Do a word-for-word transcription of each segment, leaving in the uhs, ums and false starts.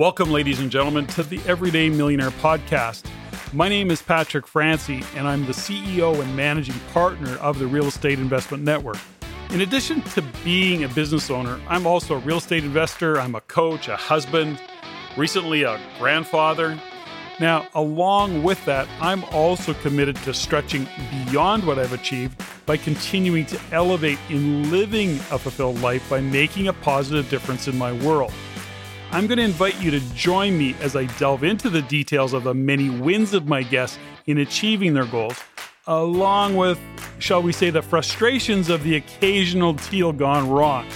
Welcome, ladies and gentlemen, to the Everyday Millionaire Podcast. My name is Patrick Franci, and I'm the C E O and managing partner of the Real Estate Investment Network. In addition to being a business owner, I'm also a real estate investor, I'm a coach, a husband, recently a grandfather. Now, along with that, I'm also committed to stretching beyond what I've achieved by continuing to elevate in living a fulfilled life by making a positive difference in my world. I'm going to invite you to join me as I delve into the details of the many wins of my guests in achieving their goals, along with, shall we say, the frustrations of the occasional deal gone wrong.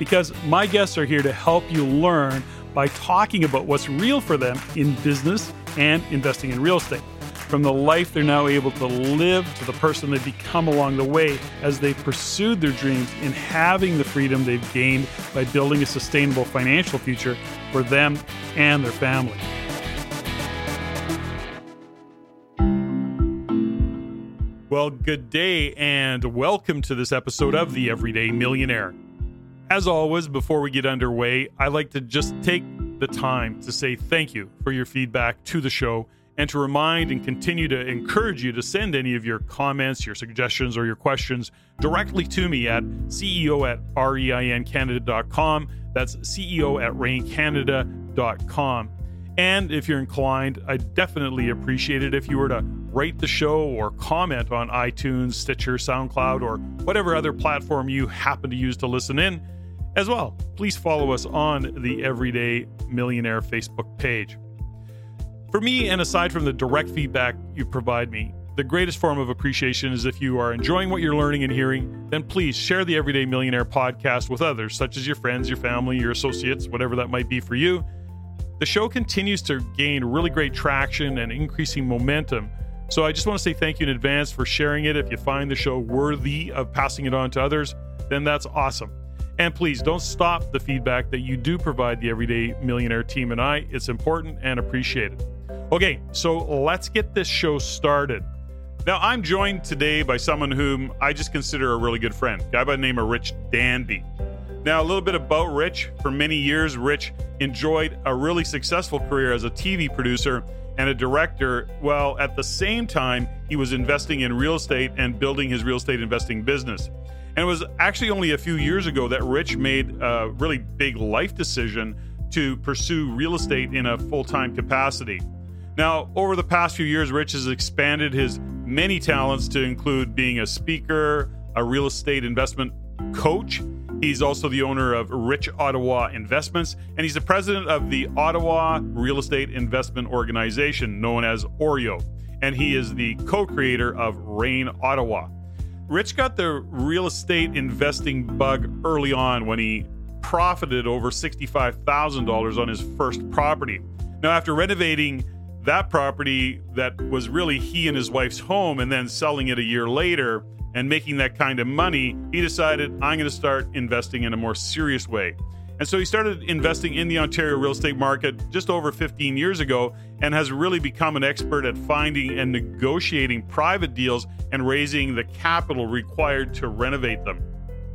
Because my guests are here to help you learn by talking about what's real for them in business and investing in real estate, from the life they're now able to live to the person they've become along the way as they pursued their dreams in having the freedom they've gained by building a sustainable financial future for them and their family. Well, good day and welcome to this episode of The Everyday Millionaire. As always, before we get underway, I like to just take the time to say thank you for your feedback to the show and to remind and continue to encourage you to send any of your comments, your suggestions, or your questions directly to me at C E O at rein canada dot com. That's C E O at rein canada dot com. And if you're inclined, I'd definitely appreciate it if you were to rate the show or comment on iTunes, Stitcher, SoundCloud, or whatever other platform you happen to use to listen in. As well, please follow us on the Everyday Millionaire Facebook page. For me, and aside from the direct feedback you provide me, the greatest form of appreciation is if you are enjoying what you're learning and hearing, then please share the Everyday Millionaire podcast with others, such as your friends, your family, your associates, whatever that might be for you. The show continues to gain really great traction and increasing momentum. So I just want to say thank you in advance for sharing it. If you find the show worthy of passing it on to others, then that's awesome. And please don't stop the feedback that you do provide the Everyday Millionaire team and I. It's important and appreciated. Okay, so let's get this show started. Now, I'm joined today by someone whom I just consider a really good friend, a guy by the name of Rich Danby. Now, a little bit about Rich. For many years, Rich enjoyed a really successful career as a T V producer and a director, while at the same time, he was investing in real estate and building his real estate investing business. And it was actually only a few years ago that Rich made a really big life decision to pursue real estate in a full-time capacity. Now, over the past few years, Rich has expanded his many talents to include being a speaker, a real estate investment coach. He's also the owner of Rich Ottawa Investments, and he's the president of the Ottawa Real Estate Investment Organization, known as OREO. And he is the co-creator of REIN Ottawa. Rich got the real estate investing bug early on when he profited over sixty-five thousand dollars on his first property. Now, after renovating that property that was really he and his wife's home and then selling it a year later and making that kind of money, he decided, I'm going to start investing in a more serious way. And so he started investing in the Ontario real estate market just over fifteen years ago and has really become an expert at finding and negotiating private deals and raising the capital required to renovate them.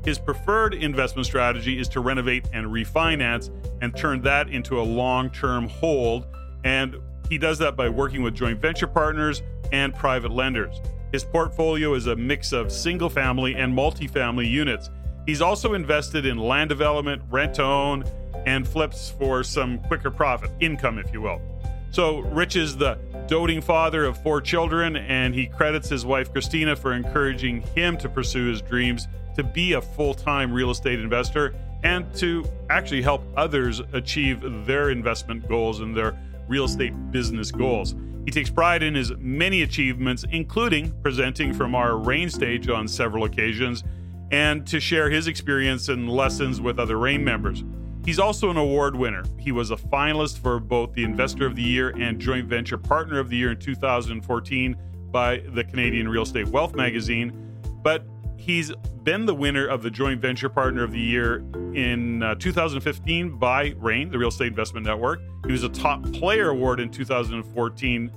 His preferred investment strategy is to renovate and refinance and turn that into a long-term hold. And he does that by working with joint venture partners and private lenders. His portfolio is a mix of single-family and multifamily units. He's also invested in land development, rent-to-own, and flips for some quicker profit, income, if you will. So Rich is the doting father of four children, and he credits his wife, Christina, for encouraging him to pursue his dreams to be a full-time real estate investor and to actually help others achieve their investment goals and their real estate business goals. He takes pride in his many achievements, including presenting from our REIN stage on several occasions, and to share his experience and lessons with other REIN members. He's also an award winner. He was a finalist for both the Investor of the Year and Joint Venture Partner of the Year in two thousand fourteen by the Canadian Real Estate Wealth Magazine, but he's been the winner of the Joint Venture Partner of the Year in uh, two thousand fifteen by REIN, the Real Estate Investment Network. He was a Top Player Award in two thousand fourteen,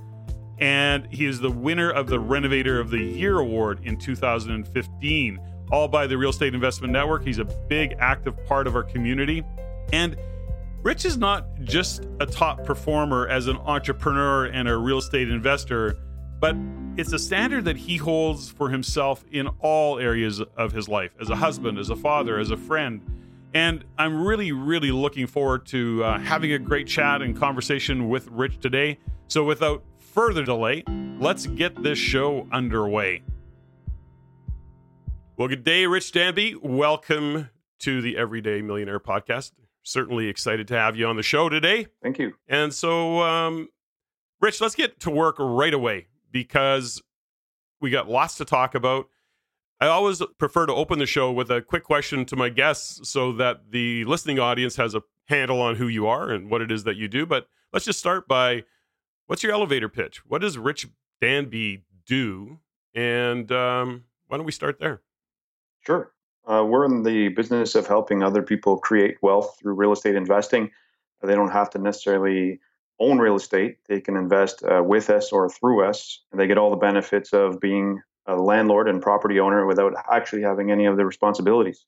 and he is the winner of the Renovator of the Year Award in two thousand fifteen, all by the Real Estate Investment Network. He's a big active part of our community. And Rich is not just a top performer as an entrepreneur and a real estate investor, but it's a standard that he holds for himself in all areas of his life, as a husband, as a father, as a friend. And I'm really, really looking forward to uh, having a great chat and conversation with Rich today. So without further delay, let's get this show underway. Well, good day, Rich Danby. Welcome to the Everyday Millionaire Podcast. Certainly excited to have you on the show today. Thank you. And so, um, Rich, let's get to work right away because we got lots to talk about. I always prefer to open the show with a quick question to my guests so that the listening audience has a handle on who you are and what it is that you do. But let's just start by, what's your elevator pitch? What does Rich Danby do? And um, why don't we start there? Sure. Uh, we're in the business of helping other people create wealth through real estate investing. They don't have to necessarily own real estate. They can invest uh, with us or through us, and they get all the benefits of being a landlord and property owner without actually having any of the responsibilities.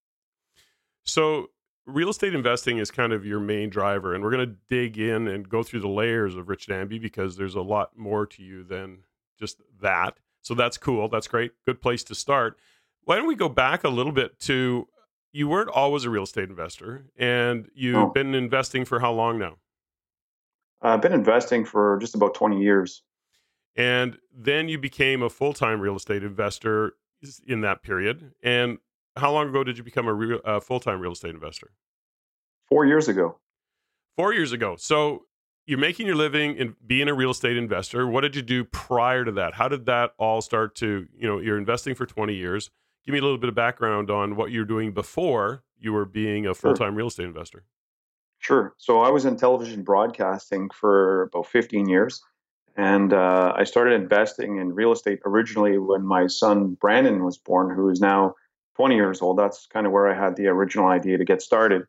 So real estate investing is kind of your main driver, and we're going to dig in and go through the layers of Rich Danby because there's a lot more to you than just that. So that's cool. That's great. Good place to start. Why don't we go back a little bit to, you weren't always a real estate investor, and you've oh. been investing for how long now? I've been investing for just about twenty years. And then you became a full-time real estate investor in that period. And how long ago did you become a, real, a full-time real estate investor? Four years ago. Four years ago. So you're making your living in being a real estate investor. What did you do prior to that? How did that all start to, you know, you're investing for twenty years. Give me a little bit of background on what you're doing before you were being a full-time sure. real estate investor. Sure. So I was in television broadcasting for about fifteen years. And uh, I started investing in real estate originally when my son Brandon was born, who is now twenty years old. That's kind of where I had the original idea to get started.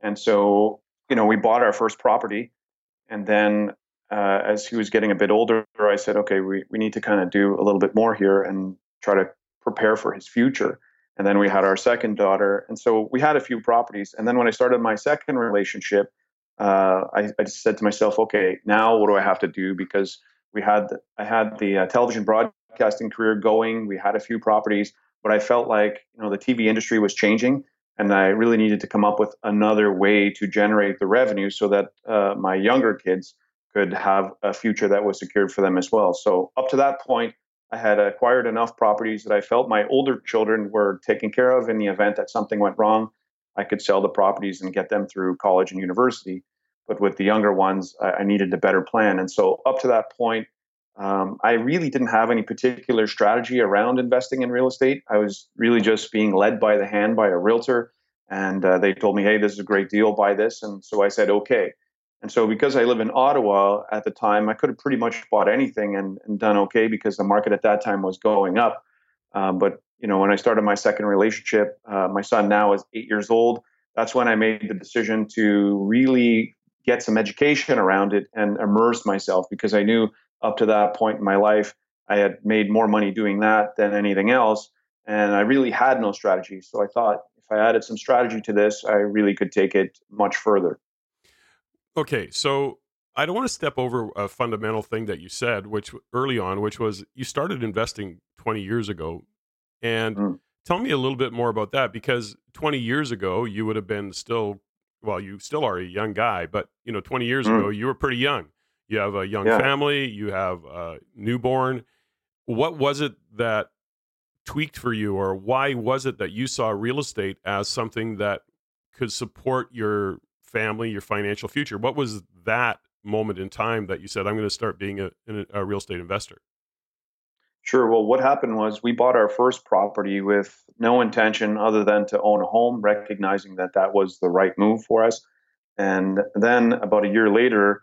And so, you know, we bought our first property. And then uh, as he was getting a bit older, I said, okay, we, we need to kind of do a little bit more here and try to prepare for his future. And then we had our second daughter. And so we had a few properties. And then when I started my second relationship, uh, I, I just said to myself, okay, now what do I have to do? Because we had, the, I had the uh, television broadcasting career going. We had a few properties, but I felt like, you know, the T V industry was changing and I really needed to come up with another way to generate the revenue so that, uh, my younger kids could have a future that was secured for them as well. So up to that point, I had acquired enough properties that I felt my older children were taken care of in the event that something went wrong. I could sell the properties and get them through college and university. But with the younger ones, I needed a better plan. And so up to that point, um, I really didn't have any particular strategy around investing in real estate. I was really just being led by the hand by a realtor. And uh, they told me, hey, this is a great deal, buy this. And so I said, okay. And so because I live in Ottawa at the time, I could have pretty much bought anything and, and done okay because the market at that time was going up. Um, but you know, when I started my second relationship, uh, my son now is eight years old. That's when I made the decision to really get some education around it and immerse myself because I knew up to that point in my life, I had made more money doing that than anything else. And I really had no strategy. So I thought if I added some strategy to this, I really could take it much further. Okay, so I don't want to step over a fundamental thing that you said, which early on, which was you started investing twenty years ago. And mm. tell me a little bit more about that, because twenty years ago, you would have been still, well, you still are a young guy, but you know, twenty years mm. ago, you were pretty young. You have a young yeah. family, you have a newborn. What was it that tweaked for you, or why was it that you saw real estate as something that could support your family, your financial future? What was that moment in time that you said, I'm going to start being a, a real estate investor? Sure. Well, what happened was we bought our first property with no intention other than to own a home, recognizing that that was the right move for us. And then about a year later,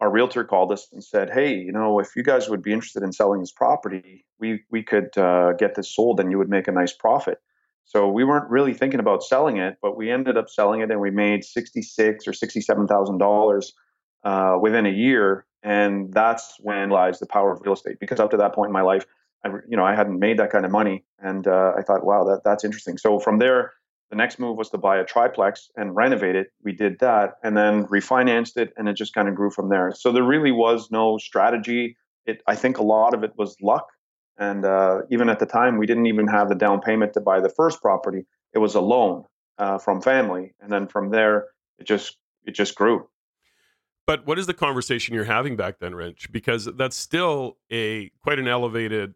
our realtor called us and said, hey, you know, if you guys would be interested in selling this property, we, we could uh, get this sold and you would make a nice profit. So we weren't really thinking about selling it, but we ended up selling it and we made sixty-six thousand dollars or sixty-seven thousand dollars uh, within a year. And that's when lies the power of real estate, because up to that point in my life, I, you know, I hadn't made that kind of money. And uh, I thought, wow, that that's interesting. So from there, The next move was to buy a triplex and renovate it. We did that and then refinanced it, and it just kind of grew from there. So there really was no strategy. It, I think a lot of it was luck. And uh, even at the time, we didn't even have the down payment to buy the first property. It was a loan uh, from family. And then from there, it just it just grew. But what is the conversation you're having back then, Rich? Because that's still a quite an elevated,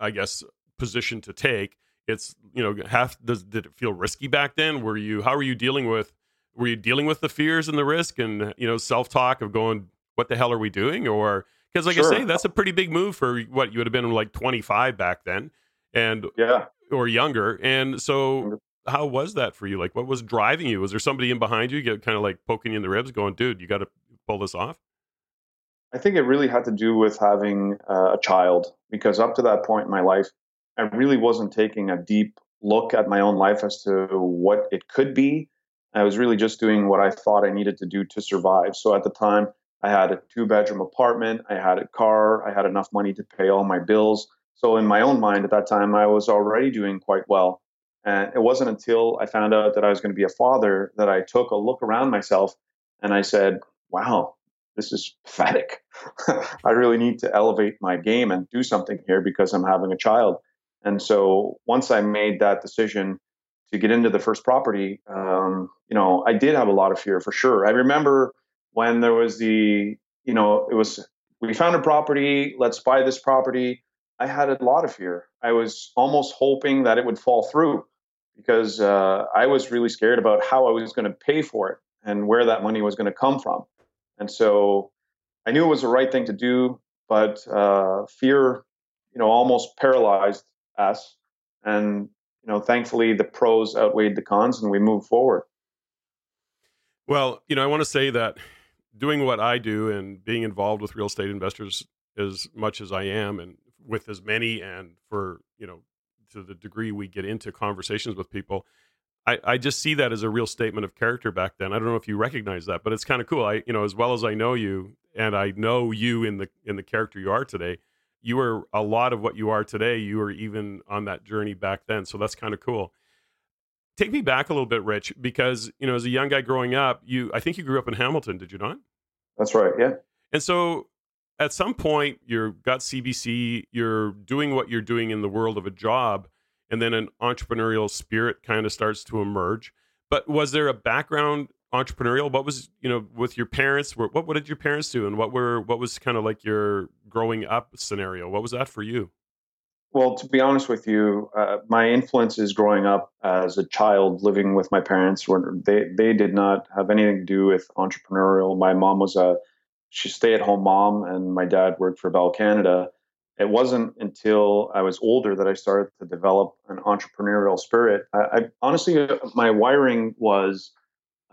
I guess, position to take. It's, you know, half, does, did it feel risky back then? Were you, how were you dealing with, were you dealing with the fears and the risk and, you know, self-talk of going, what the hell are we doing? Or, because like sure. I say, that's a pretty big move for what you would have been like twenty-five back then and, yeah, or younger. And so how was that for you? Like, what was driving you? Was there somebody in behind you get kind of like poking you in the ribs going, dude, you got to pull this off? I think it really had to do with having uh, a child, because up to that point in my life, I really wasn't taking a deep look at my own life as to what it could be. I was really just doing what I thought I needed to do to survive. So at the time, I had a two-bedroom apartment, I had a car, I had enough money to pay all my bills. So in my own mind at that time, I was already doing quite well. And it wasn't until I found out that I was going to be a father that I took a look around myself and I said, wow, this is pathetic. I really need to elevate my game and do something here because I'm having a child. And so once I made that decision to get into the first property, um, you know, I did have a lot of fear for sure. I remember when there was the, you know, it was, we found a property, let's buy this property. I had a lot of fear. I was almost hoping that it would fall through because uh, I was really scared about how I was going to pay for it and where that money was going to come from. And so I knew it was the right thing to do, but uh, fear, you know, almost paralyzed us. And, you know, thankfully the pros outweighed the cons and we moved forward. Well, you know, I want to say that doing what I do and being involved with real estate investors as much as I am and with as many and for, you know, to the degree we get into conversations with people, I, I just see that as a real statement of character back then. I don't know if you recognize that, but it's kind of cool. I, you know, as well as I know you and I know you in the, in the character you are today, you were a lot of what you are today. You were even on that journey back then. So that's kind of cool. Take me back a little bit, Rich, because, you know, as a young guy growing up, you, I think you grew up in Hamilton, did you not? That's right. Yeah. And so at some point you've got C B C, you're doing what you're doing in the world of a job, and then an entrepreneurial spirit kind of starts to emerge. But was there a background entrepreneurial? What was, you know, with your parents, what, what did your parents do? And what were, what was kind of like your growing up scenario? What was that for you? Well, to be honest with you, uh, my influences growing up as a child living with my parents were, they, they did not have anything to do with entrepreneurial. My mom was a, she stay at home mom and my dad worked for Bell Canada. It wasn't until I was older that I started to develop an entrepreneurial spirit. I, I honestly, my wiring was,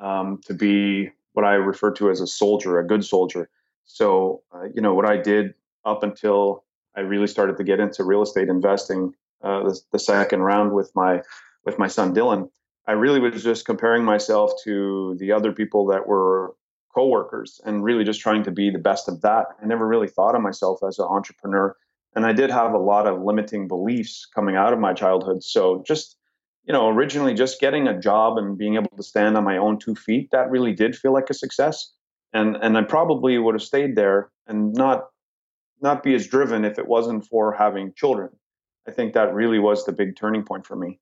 Um, to be what I refer to as a soldier, a good soldier. So, uh, you know, what I did up until I really started to get into real estate investing, uh, the, the second round with my with my son Dylan, I really was just comparing myself to the other people that were coworkers and really just trying to be the best of that. I never really thought of myself as an entrepreneur, and I did have a lot of limiting beliefs coming out of my childhood. So just You know, originally just getting a job and being able to stand on my own two feet, that really did feel like a success. And and I probably would have stayed there and not not be as driven if it wasn't for having children. I think that really was the big turning point for me.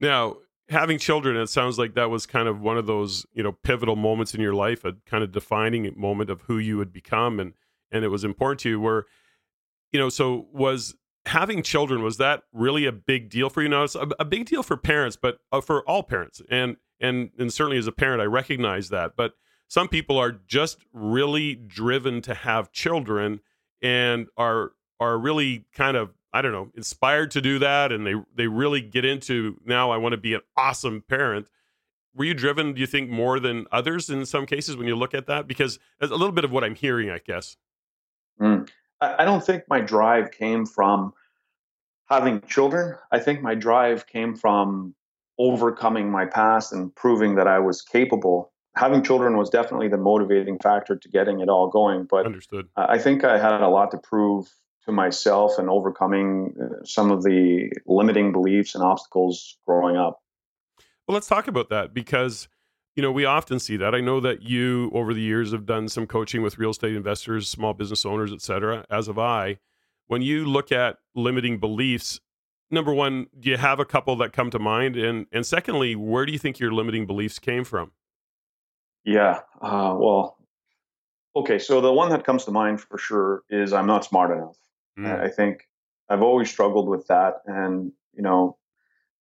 Now, having children, it sounds like that was kind of one of those, you know, pivotal moments in your life, a kind of defining moment of who you would become. And, and it was important to you where, you know, so was... having children, was that really a big deal for you? Now, it's a, a big deal for parents, but uh, for all parents. And, and and certainly as a parent, I recognize that. But some people are just really driven to have children and are are really kind of, I don't know, inspired to do that. And they, they really get into, now I want to be an awesome parent. Were you driven, do you think, more than others in some cases when you look at that? Because that's a little bit of what I'm hearing, I guess. Mm. I don't think my drive came from having children. I think my drive came from overcoming my past and proving that I was capable. Having children was definitely the motivating factor to getting it all going. But Understood. I think I had a lot to prove to myself and overcoming some of the limiting beliefs and obstacles growing up. Well, let's talk about that, because, you know, we often see that. I know that you, over the years, have done some coaching with real estate investors, small business owners, et cetera, as have I. When you look at limiting beliefs, number one, do you have a couple that come to mind? And and secondly, where do you think your limiting beliefs came from? Yeah, uh, well, okay. So the one that comes to mind for sure is I'm not smart enough. Mm. I think I've always struggled with that. And, you know,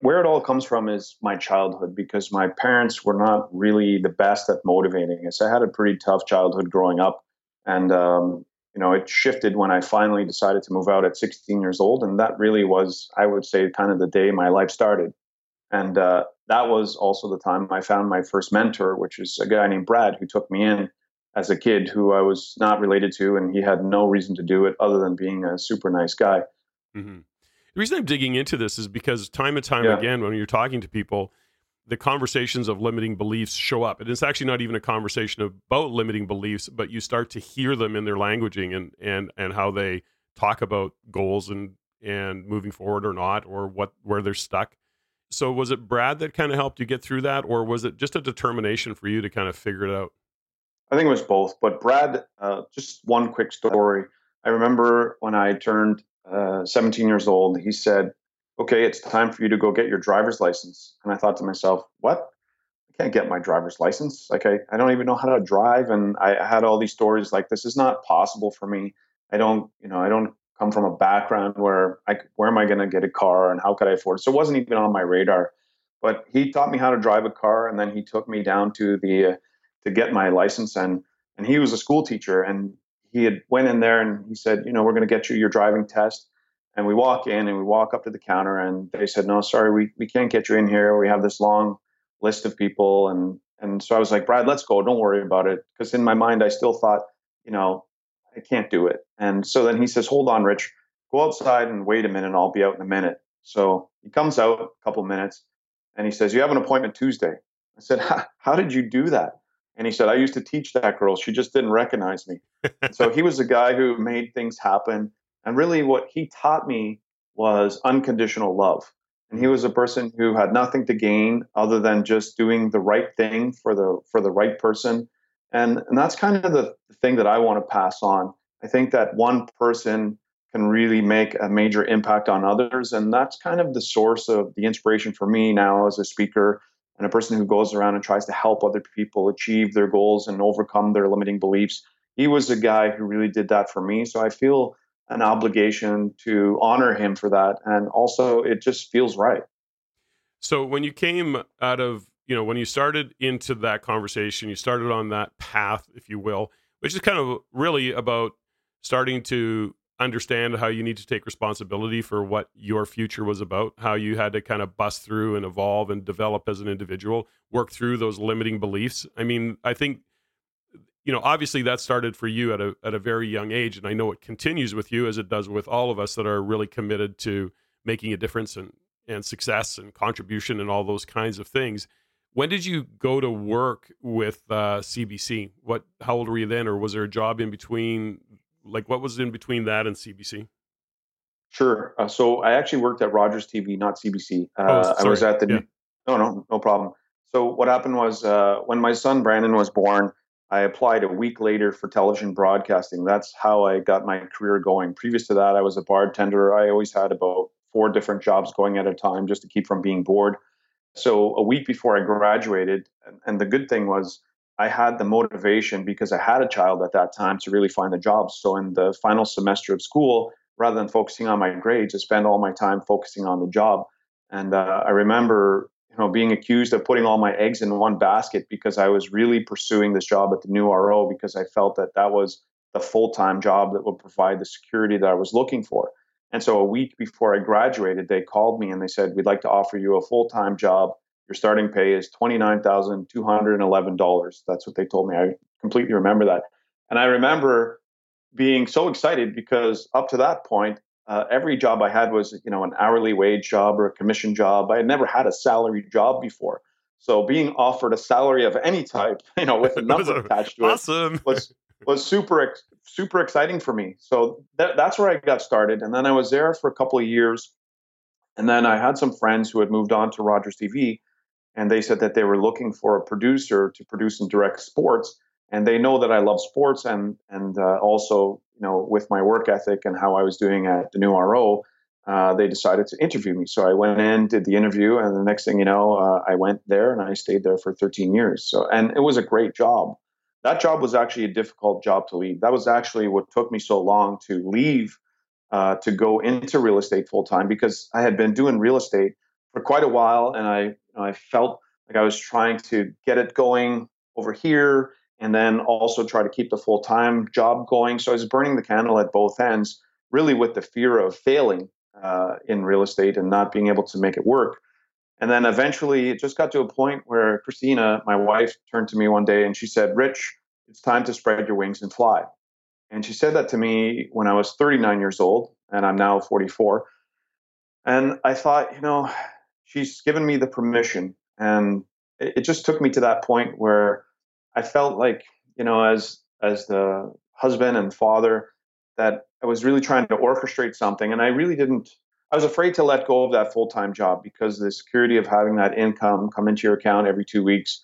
where it all comes from is my childhood, because my parents were not really the best at motivating us. I had a pretty tough childhood growing up. And, um, you know, it shifted when I finally decided to move out at sixteen years old. And that really was, I would say, kind of the day my life started. And uh, that was also the time I found my first mentor, which is a guy named Brad, who took me in as a kid, who I was not related to, and he had no reason to do it other than being a super nice guy. Mm-hmm. The reason I'm digging into this is because time and time yeah. again, when you're talking to people, the conversations of limiting beliefs show up. And it's actually not even a conversation about limiting beliefs, but you start to hear them in their languaging and and and how they talk about goals and and moving forward or not, or what where they're stuck. So was it Brad that kind of helped you get through that, or was it just a determination for you to kind of figure it out? I think it was both, but Brad, uh, just one quick story. I remember when I turned uh, seventeen years old, he said, okay, it's time for you to go get your driver's license. And I thought to myself, what? I can't get my driver's license. Like I, I don't even know how to drive. And I had all these stories like, this is not possible for me. I don't, you know, I don't come from a background where I, where am I going to get a car and how could I afford it? So it wasn't even on my radar, but he taught me how to drive a car. And then he took me down to the, uh, to get my license. And, and he was a school teacher, and he had went in there and he said, you know, we're going to get you your driving test. And we walk in and we walk up to the counter, and they said, no, sorry, we, we can't get you in here. We have this long list of people. And, and so I was like, Brad, let's go. Don't worry about it. Because in my mind, I still thought, you know, I can't do it. And so then he says, hold on, Rich, go outside and wait a minute. I'll be out in a minute. So he comes out a couple minutes and he says, you have an appointment Tuesday. I said, how did you do that? And he said, I used to teach that girl. She just didn't recognize me. So he was a guy who made things happen. And really what he taught me was unconditional love. And he was a person who had nothing to gain other than just doing the right thing for the for the right person. And, and that's kind of the thing that I want to pass on. I think that one person can really make a major impact on others. And that's kind of the source of the inspiration for me now as a speaker and a person who goes around and tries to help other people achieve their goals and overcome their limiting beliefs. He was a guy who really did that for me. So I feel an obligation to honor him for that. And also it just feels right. So when you came out of, you know, when you started into that conversation, you started on that path, if you will, which is kind of really about starting to understand how you need to take responsibility for what your future was about, how you had to kind of bust through and evolve and develop as an individual, work through those limiting beliefs. I mean, I think, you know, obviously that started for you at a at a very young age, and I know it continues with you as it does with all of us that are really committed to making a difference and, and success and contribution and all those kinds of things. When did you go to work with uh, C B C? What? How old were you then, or was there a job in between? Like, what was in between that and C B C? Sure. Uh, so I actually worked at Rogers T V, not C B C. Uh, oh, I was at the, yeah. no, no, no problem. So what happened was uh, when my son Brandon was born, I applied a week later for television broadcasting. That's how I got my career going. Previous to that, I was a bartender. I always had about four different jobs going at a time just to keep from being bored. So a week before I graduated, and the good thing was, I had the motivation because I had a child at that time to really find a job. So in the final semester of school, rather than focusing on my grades, I spent all my time focusing on the job. And uh, I remember, you know, being accused of putting all my eggs in one basket because I was really pursuing this job at the New R O because I felt that that was the full-time job that would provide the security that I was looking for. And so a week before I graduated, they called me and they said, we'd like to offer you a full-time job. Your starting pay is twenty-nine thousand two hundred eleven dollars. That's what they told me. I completely remember that. And I remember being so excited because up to that point, uh, every job I had was, you know, an hourly wage job or a commission job. I had never had a salary job before. So being offered a salary of any type, you know, with a number attached to it awesome. was was super, super exciting for me. So th- that's where I got started. And then I was there for a couple of years. And then I had some friends who had moved on to Rogers T V. And they said that they were looking for a producer to produce and direct sports. And they know that I love sports, and and uh, also, you know, with my work ethic and how I was doing at the New R O, uh, they decided to interview me. So I went in, did the interview, and the next thing you know, uh, I went there and I stayed there for thirteen years. So, and it was a great job. That job was actually a difficult job to leave. That was actually what took me so long to leave, uh, to go into real estate full time, because I had been doing real estate for quite a while, and I I felt like I was trying to get it going over here, and then also try to keep the full-time job going. So I was burning the candle at both ends, really with the fear of failing uh, in real estate and not being able to make it work. And then eventually it just got to a point where Christina, my wife, turned to me one day and she said, "Rich, it's time to spread your wings and fly." And she said that to me when I was thirty-nine years old, and I'm now forty-four. And I thought, you know, she's given me the permission. And it just took me to that point where I felt like, you know, as as the husband and father, that I was really trying to orchestrate something. And I really didn't, I was afraid to let go of that full-time job, because the security of having that income come into your account every two weeks,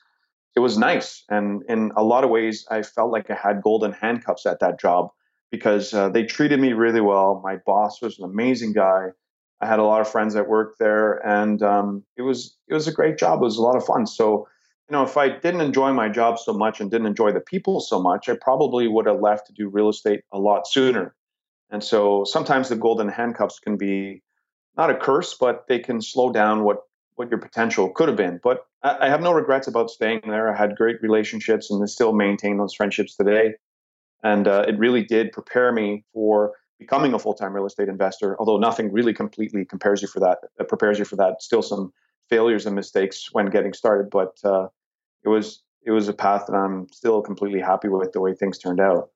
it was nice. And in a lot of ways, I felt like I had golden handcuffs at that job, because uh, they treated me really well. My boss was an amazing guy. I had a lot of friends that worked there, and um, it was it was a great job. It was a lot of fun. So, you know, if I didn't enjoy my job so much and didn't enjoy the people so much, I probably would have left to do real estate a lot sooner. And so sometimes the golden handcuffs can be not a curse, but they can slow down what, what your potential could have been. But I, I have no regrets about staying there. I had great relationships, and I still maintain those friendships today. And uh, it really did prepare me for becoming a full-time real estate investor, although nothing really completely compares you for that, uh, prepares you for that. Still some failures and mistakes when getting started, but uh, it was it was a path that I'm still completely happy with the way things turned out.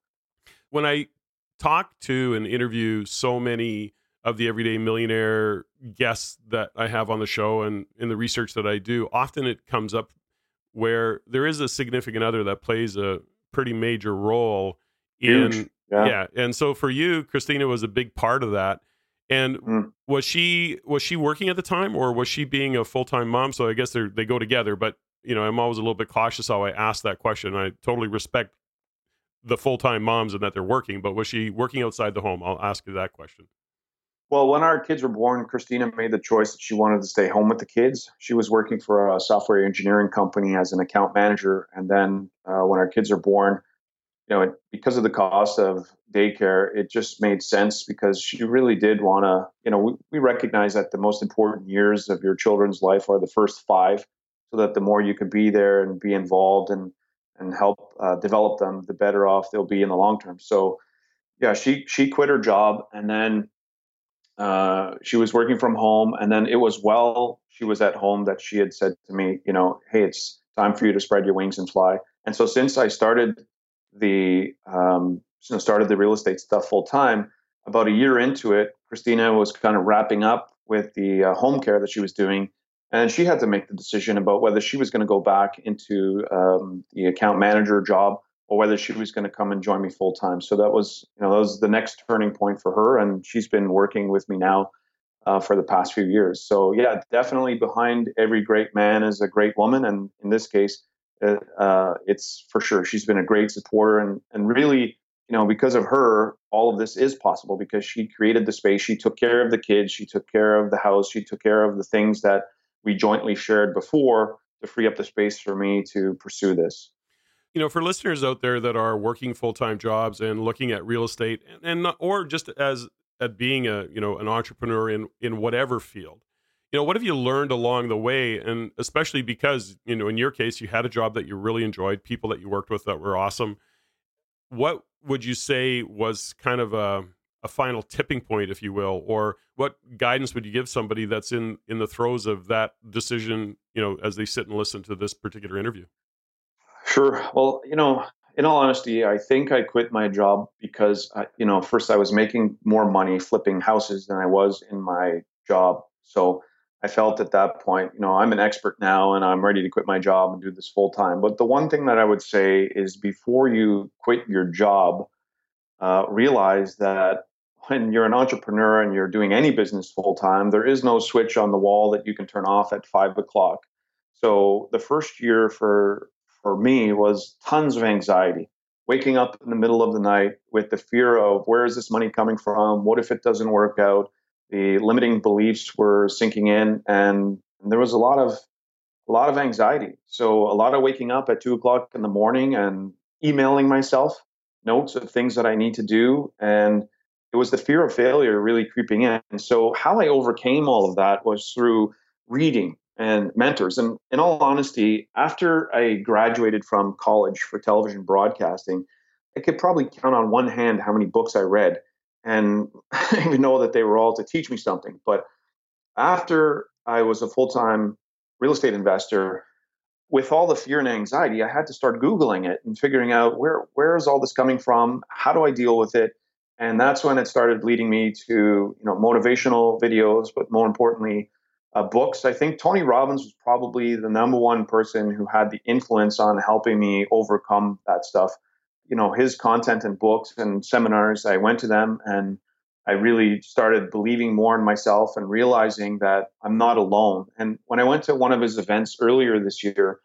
When I talk to and interview so many of the Everyday Millionaire guests that I have on the show and in the research that I do, often it comes up where there is a significant other that plays a pretty major role in, Huge. yeah. yeah. And so for you, Christina was a big part of that. And mm. was she was she working at the time, or was she being a full-time mom? So I guess they they go together. But, you know, I'm always a little bit cautious how I ask that question. I totally respect the full-time moms and that they're working. But was she working outside the home? I'll ask you that question. Well, when our kids were born, Christina made the choice that she wanted to stay home with the kids. She was working for a software engineering company as an account manager. And then uh, when our kids are born, you know, it, because of the cost of daycare, it just made sense, because she really did want to, you know, we, we recognize that the most important years of your children's life are the first five, so that the more you could be there and be involved and, and help uh, develop them, the better off they'll be in the long term. So, yeah, she, she quit her job, and then uh, she was working from home. And then it was while she was at home that she had said to me, you know, "Hey, it's time for you to spread your wings and fly." And so since I started the um you know, started the real estate stuff full time, about a year into it, Christina was kind of wrapping up with the uh, home care that she was doing, and she had to make the decision about whether she was going to go back into um, the account manager job, or whether she was going to come and join me full time. So that was, you know, that was the next turning point for her, and she's been working with me now uh, for the past few years. So yeah, definitely behind every great man is a great woman, and in this case, Uh, it's for sure. She's been a great supporter, and, and really, you know, because of her, all of this is possible, because she created the space. She took care of the kids. She took care of the house. She took care of the things that we jointly shared before to free up the space for me to pursue this. You know, for listeners out there that are working full-time jobs and looking at real estate and, and or just as at being a, you know, an entrepreneur in, in whatever field, you know, what have you learned along the way? And especially because, you know, in your case, you had a job that you really enjoyed, people that you worked with that were awesome. What would you say was kind of a, a final tipping point, if you will, or what guidance would you give somebody that's in, in the throes of that decision, you know, as they sit and listen to this particular interview? Sure. Well, you know, in all honesty, I think I quit my job because, uh, you know, first I was making more money flipping houses than I was in my job. So I felt at that point, you know, I'm an expert now and I'm ready to quit my job and do this full time. But the one thing that I would say is, before you quit your job, uh, realize that when you're an entrepreneur and you're doing any business full time, there is no switch on the wall that you can turn off at five o'clock. So the first year for for me was tons of anxiety, waking up in the middle of the night with the fear of where is this money coming from? What if it doesn't work out? The limiting beliefs were sinking in, and there was a lot of a lot of anxiety. So a lot of waking up at two o'clock in the morning and emailing myself notes of things that I need to do. And it was the fear of failure really creeping in. And so how I overcame all of that was through reading and mentors. And in all honesty, after I graduated from college for television broadcasting, I could probably count on one hand how many books I read. And I didn't even know that they were all to teach me something. But after I was a full-time real estate investor, with all the fear and anxiety, I had to start Googling it and figuring out where where is all this coming from? How do I deal with it? And that's when it started leading me to, you know, motivational videos, but more importantly, uh, books. I think Tony Robbins was probably the number one person who had the influence on helping me overcome that stuff. You know, his content and books and seminars, I went to them and I really started believing more in myself and realizing that I'm not alone. And when I went to one of his events earlier this year,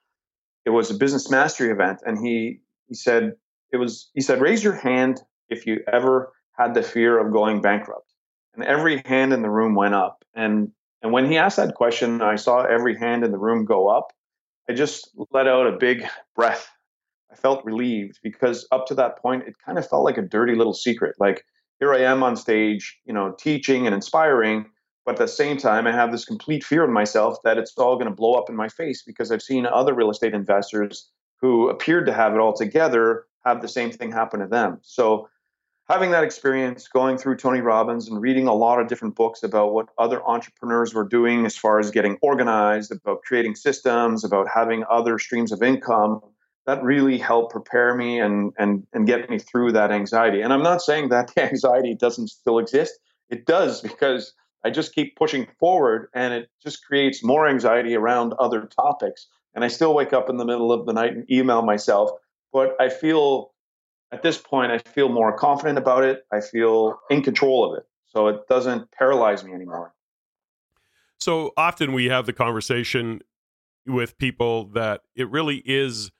it was a business mastery event. And he, he said, it was, he said, raise your hand if you ever had the fear of going bankrupt. And every hand in the room went up. And, and when he asked that question, I saw every hand in the room go up. I just let out a big breath. I felt relieved because up to that point, it kind of felt like a dirty little secret. Like, here I am on stage, you know, teaching and inspiring, but at the same time, I have this complete fear of myself that it's all going to blow up in my face because I've seen other real estate investors who appeared to have it all together have the same thing happen to them. So having that experience, going through Tony Robbins and reading a lot of different books about what other entrepreneurs were doing as far as getting organized, about creating systems, about having other streams of income, that really helped prepare me and, and, and get me through that anxiety. And I'm not saying that the anxiety doesn't still exist. It does, because I just keep pushing forward and it just creates more anxiety around other topics. And I still wake up in the middle of the night and email myself. But I feel at this point, I feel more confident about it. I feel in control of it. So it doesn't paralyze me anymore. So often we have the conversation with people that it really is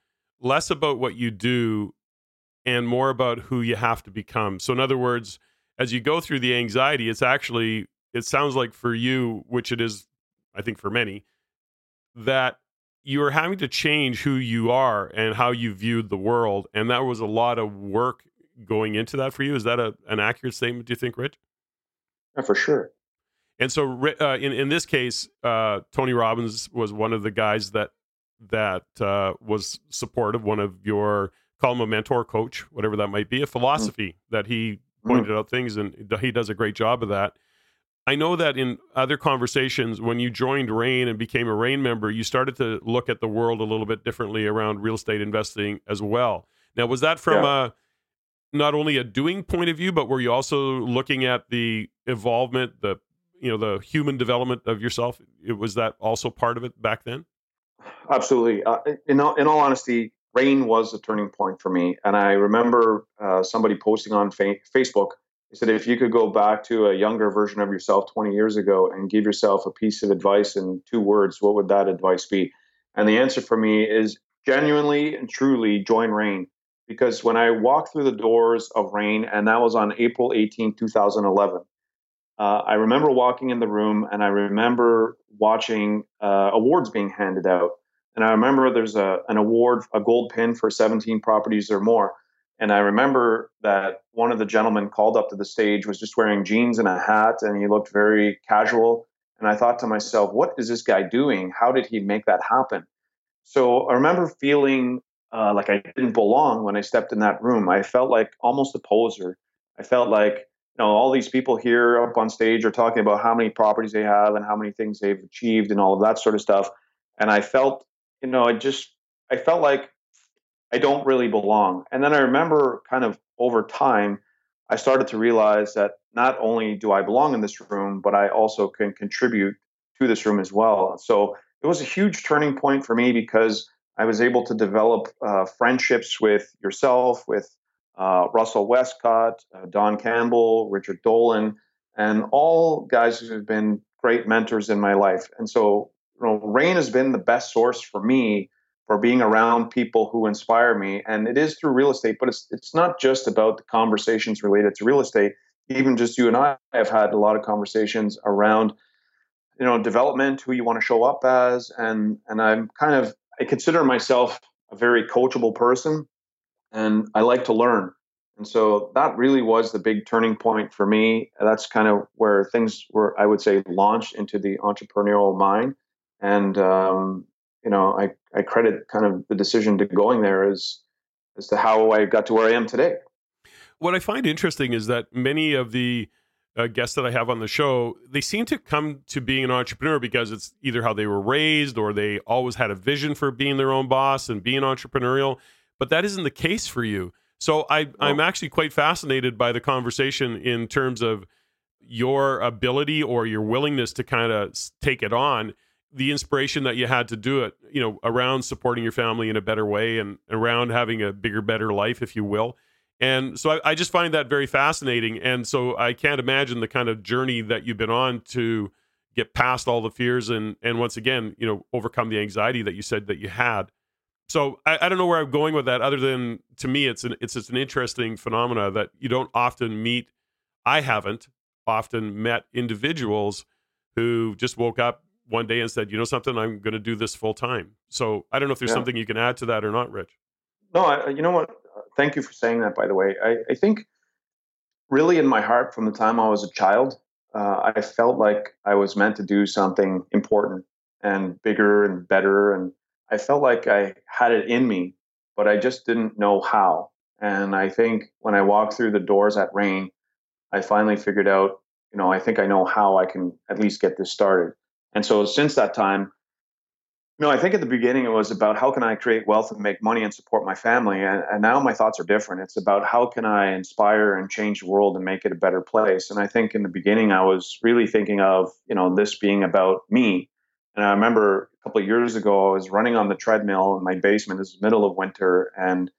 less about what you do and more about who you have to become. So in other words, as you go through the anxiety, it's actually, it sounds like for you, which it is, I think for many, that you are having to change who you are and how you viewed the world. And that was a lot of work going into that for you. Is that a, an accurate statement, do you think, Rich? Yeah, for sure. And so uh, in, in this case, uh, Tony Robbins was one of the guys that that uh, was supportive, one of your, call him a mentor, coach, whatever that might be, a philosophy mm. that he pointed mm. out things, and he does a great job of that. I know that in other conversations, when you joined REIN and became a REIN member, you started to look at the world a little bit differently around real estate investing as well. Now, was that from yeah. a, not only a doing point of view, but were you also looking at the involvement, the, you know, the human development of yourself? It, was that also part of it back then? Absolutely. Uh, in, all, in all honesty, REIN was a turning point for me. And I remember uh, somebody posting on fa- Facebook, they said, if you could go back to a younger version of yourself twenty years ago and give yourself a piece of advice in two words, what would that advice be? And the answer for me is genuinely and truly join REIN. Because when I walked through the doors of REIN, and that was on April eighteenth, twenty eleven, Uh, I remember walking in the room and I remember watching uh, awards being handed out. And I remember there's a an award, a gold pin for seventeen properties or more. And I remember that one of the gentlemen called up to the stage was just wearing jeans and a hat, and he looked very casual. And I thought to myself, what is this guy doing? How did he make that happen? So I remember feeling uh, like I didn't belong when I stepped in that room. I felt like almost a poser. I felt like, you know, all these people here up on stage are talking about how many properties they have and how many things they've achieved and all of that sort of stuff. And I felt, you know, I just, I felt like I don't really belong. And then I remember kind of over time, I started to realize that not only do I belong in this room, but I also can contribute to this room as well. So it was a huge turning point for me because I was able to develop uh, friendships with yourself, with Uh, Russell Westcott, uh, Don Campbell, Richard Dolan, and all guys who have been great mentors in my life. And so you know, REIN has been the best source for me for being around people who inspire me. And it is through real estate, but it's it's not just about the conversations related to real estate. Even just you and I have had a lot of conversations around, you know, development, who you want to show up as. And, and I'm kind of, I consider myself a very coachable person, and I like to learn. And so that really was the big turning point for me. That's kind of where things were, I would say, launched into the entrepreneurial mind. And, um, you know, I, I credit kind of the decision to going there as, as to how I got to where I am today. What I find interesting is that many of the uh, guests that I have on the show, they seem to come to being an entrepreneur because it's either how they were raised or they always had a vision for being their own boss and being entrepreneurial, but that isn't the case for you. So I, I'm actually quite fascinated by the conversation in terms of your ability or your willingness to kind of take it on, the inspiration that you had to do it, you know, around supporting your family in a better way and around having a bigger, better life, if you will. And so I, I just find that very fascinating. And so I can't imagine the kind of journey that you've been on to get past all the fears and, and once again, you know, overcome the anxiety that you said that you had. So I, I don't know where I'm going with that, other than to me, it's an it's just an interesting phenomena that you don't often meet. I haven't often met individuals who just woke up one day and said, you know something, I'm going to do this full time. So I don't know if there's yeah. something you can add to that or not, Rich. No, I, you know what? Thank you for saying that, by the way. I, I think really in my heart, from the time I was a child, uh, I felt like I was meant to do something important and bigger and better, and I felt like I had it in me, but I just didn't know how. And I think when I walked through the doors at REIN, I finally figured out, you know, I think I know how I can at least get this started. And so since that time, you know, I think at the beginning it was about how can I create wealth and make money and support my family. And, and now my thoughts are different. It's about how can I inspire and change the world and make it a better place. And I think in the beginning I was really thinking of, you know, this being about me. And I remember a couple of years ago, I was running on the treadmill in my basement. This is middle of winter, and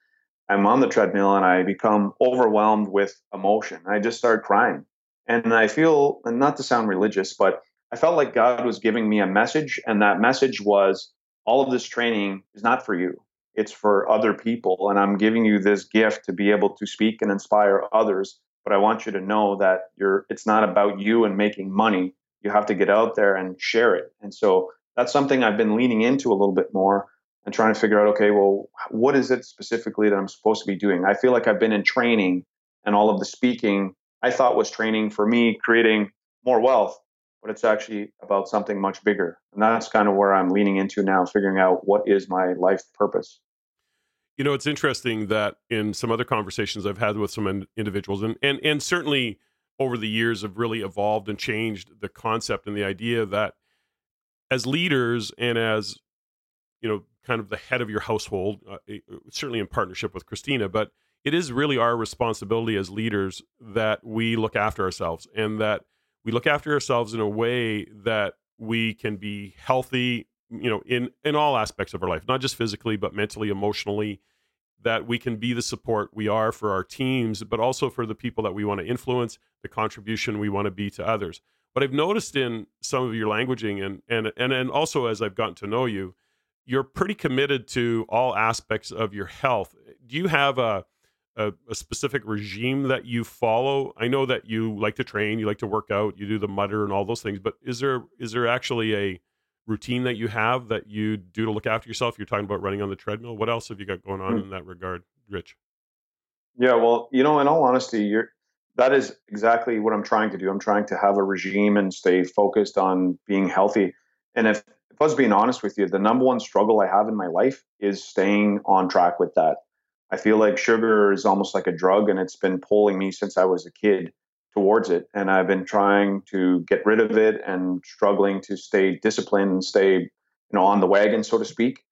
I'm on the treadmill, and I become overwhelmed with emotion. I just start crying. And I feel, and not to sound religious, but I felt like God was giving me a message, and that message was, all of this training is not for you. It's for other people, and I'm giving you this gift to be able to speak and inspire others, but I want you to know that you're. It's not about you and making money. You have to get out there and share it. And so that's something I've been leaning into a little bit more and trying to figure out, okay, well, what is it specifically that I'm supposed to be doing? I feel like I've been in training, and all of the speaking I thought was training for me, creating more wealth, but it's actually about something much bigger. And that's kind of where I'm leaning into now, figuring out what is my life purpose. You know, it's interesting that in some other conversations I've had with some individuals, and and and certainly over the years have really evolved and changed the concept and the idea that as leaders and as, you know, kind of the head of your household, uh, certainly in partnership with Christina, but it is really our responsibility as leaders that we look after ourselves, and that we look after ourselves in a way that we can be healthy, you know, in, in all aspects of our life, not just physically, but mentally, emotionally, that we can be the support we are for our teams, but also for the people that we want to influence, the contribution we want to be to others. But I've noticed in some of your languaging and and and, and also as I've gotten to know you, you're pretty committed to all aspects of your health. Do you have a, a, a specific regime that you follow? I know that you like to train, you like to work out, you do the mutter and all those things, but is there is there actually a routine that you have that you do to look after yourself? You're talking about running on the treadmill. What else have you got going on in that regard, Rich? Yeah, well, you know, in all honesty, you're, that is exactly what I'm trying to do. I'm trying to have a regime and stay focused on being healthy. And if, if I was being honest with you, the number one struggle I have in my life is staying on track with that. I feel like sugar is almost like a drug, and it's been pulling me since I was a kid towards it. And I've been trying to get rid of it and struggling to stay disciplined and stay, you know, on the wagon, so to speak.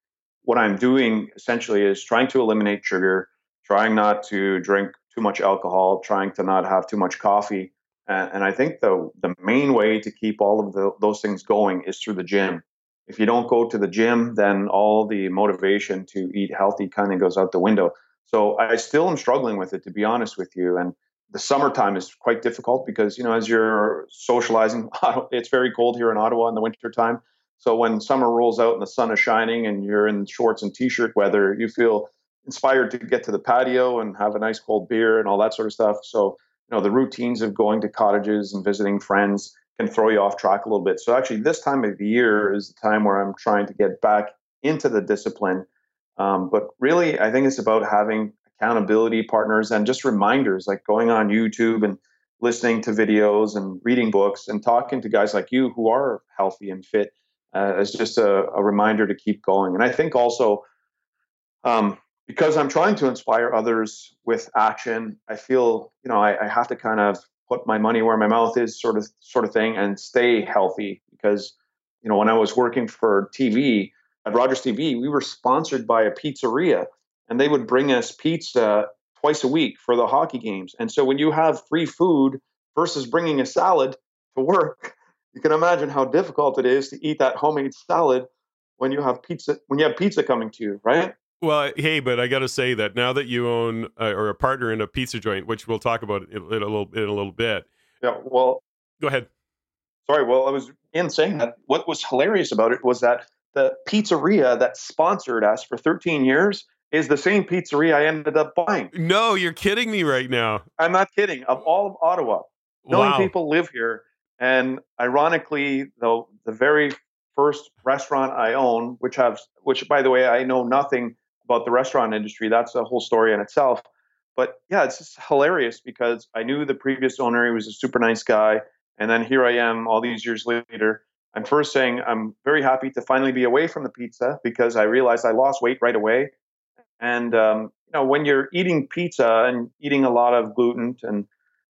What I'm doing essentially is trying to eliminate sugar, trying not to drink too much alcohol, trying to not have too much coffee. And, and I think the, the main way to keep all of the, those things going is through the gym. If you don't go to the gym, then all the motivation to eat healthy kind of goes out the window. So I still am struggling with it, to be honest with you. And the summertime is quite difficult because, you know, as you're socializing, it's very cold here in Ottawa in the wintertime. So when summer rolls out and the sun is shining and you're in shorts and t-shirt weather, you feel inspired to get to the patio and have a nice cold beer and all that sort of stuff. So, you know, the routines of going to cottages and visiting friends can throw you off track a little bit. So actually this time of the year is the time where I'm trying to get back into the discipline. Um, but really, I think it's about having accountability partners and just reminders, like going on YouTube and listening to videos and reading books and talking to guys like you who are healthy and fit uh, is just a, a reminder to keep going. And I think also, um, because I'm trying to inspire others with action, I feel, you know, I, I have to kind of put my money where my mouth is sort of sort of thing and stay healthy because, you know, when I was working for T V at Rogers T V, we were sponsored by a pizzeria and they would bring us pizza twice a week for the hockey games. And so when you have free food versus bringing a salad to work, you can imagine how difficult it is to eat that homemade salad when you have pizza, when you have pizza coming to you, right? Well, hey, but I got to say that now that you own uh, or a partner in a pizza joint, which we'll talk about in, in a little in a little bit. Yeah. Well, go ahead. Sorry. Well, I was in saying that what was hilarious about it was that the pizzeria that sponsored us for thirteen years is the same pizzeria I ended up buying. No, you're kidding me right now. I'm not kidding. Of all of Ottawa, wow. Million people live here, and ironically, though, the very first restaurant I own, which have which by the way, I know nothing about the restaurant industry. That's a whole story in itself. But yeah, it's just hilarious because I knew the previous owner, he was a super nice guy. And then here I am all these years later. I'm first saying I'm very happy to finally be away from the pizza because I realized I lost weight right away. And um, you know, when you're eating pizza and eating a lot of gluten and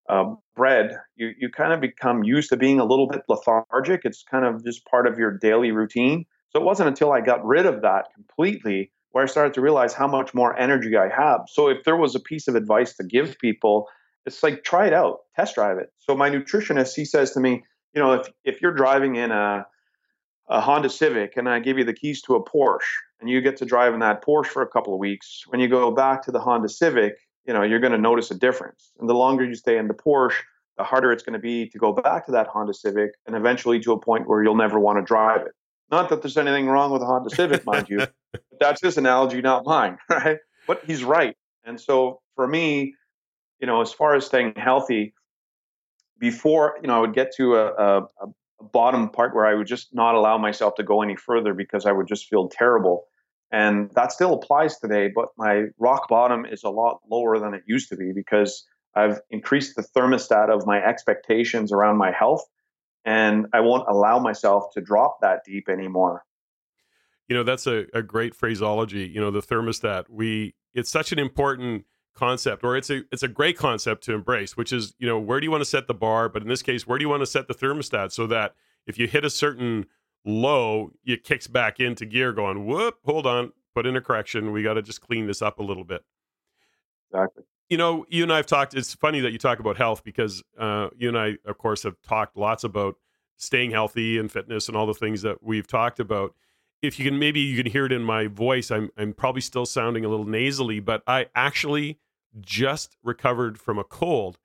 uh, bread, you, you kind of become used to being a little bit lethargic. It's kind of just part of your daily routine. So it wasn't until I got rid of that completely where I started to realize how much more energy I have. So if there was a piece of advice to give people, it's like, try it out, test drive it. So my nutritionist, he says to me, you know, if if you're driving in a, a Honda Civic and I give you the keys to a Porsche and you get to drive in that Porsche for a couple of weeks, when you go back to the Honda Civic, you know, you're going to notice a difference. And the longer you stay in the Porsche, the harder it's going to be to go back to that Honda Civic and eventually to a point where you'll never want to drive it. Not that there's anything wrong with a Honda Civic, mind you, but that's his analogy, not mine, right? But he's right. And so for me, you know, as far as staying healthy, before, you know, I would get to a, a, a bottom part where I would just not allow myself to go any further because I would just feel terrible. And that still applies today, but my rock bottom is a lot lower than it used to be because I've increased the thermostat of my expectations around my health, and I won't allow myself to drop that deep anymore. You know, that's a, a great phraseology, you know, the thermostat. We it's such an important concept, or it's a it's a great concept to embrace, which is, you know, where do you want to set the bar? But in this case, where do you want to set the thermostat so that if you hit a certain low, it kicks back into gear going, whoop, hold on, put in a correction. We got to just clean this up a little bit. Exactly. You know, you and I have talked, it's funny that you talk about health because uh, you and I, of course, have talked lots about staying healthy and fitness and all the things that we've talked about. If you can, maybe you can hear it in my voice. I'm I'm probably still sounding a little nasally, but I actually just recovered from a cold.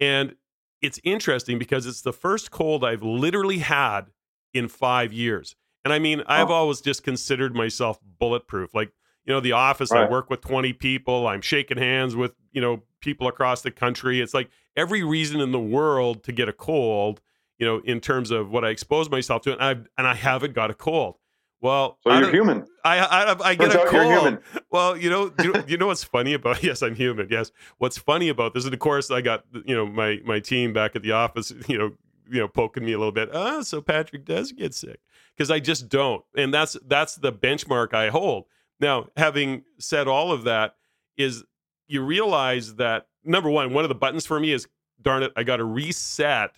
And it's interesting because it's the first cold I've literally had in five years. And I mean, I've oh. always just considered myself bulletproof. Like, you know, the office, right. I work with twenty people. I'm shaking hands with, you know, people across the country. It's like every reason in the world to get a cold, you know, in terms of what I expose myself to. And I and I haven't got a cold. Well, so you're human. I I, I get a cold. Well, you know, you, you know what's funny about yes, I'm human. Yes, what's funny about this? And of course, I got you know my my team back at the office. You know, you know, poking me a little bit. Oh, so Patrick does get sick because I just don't, and that's that's the benchmark I hold. Now, having said all of that, is you realize that number one, one of the buttons for me is darn it, I got to reset.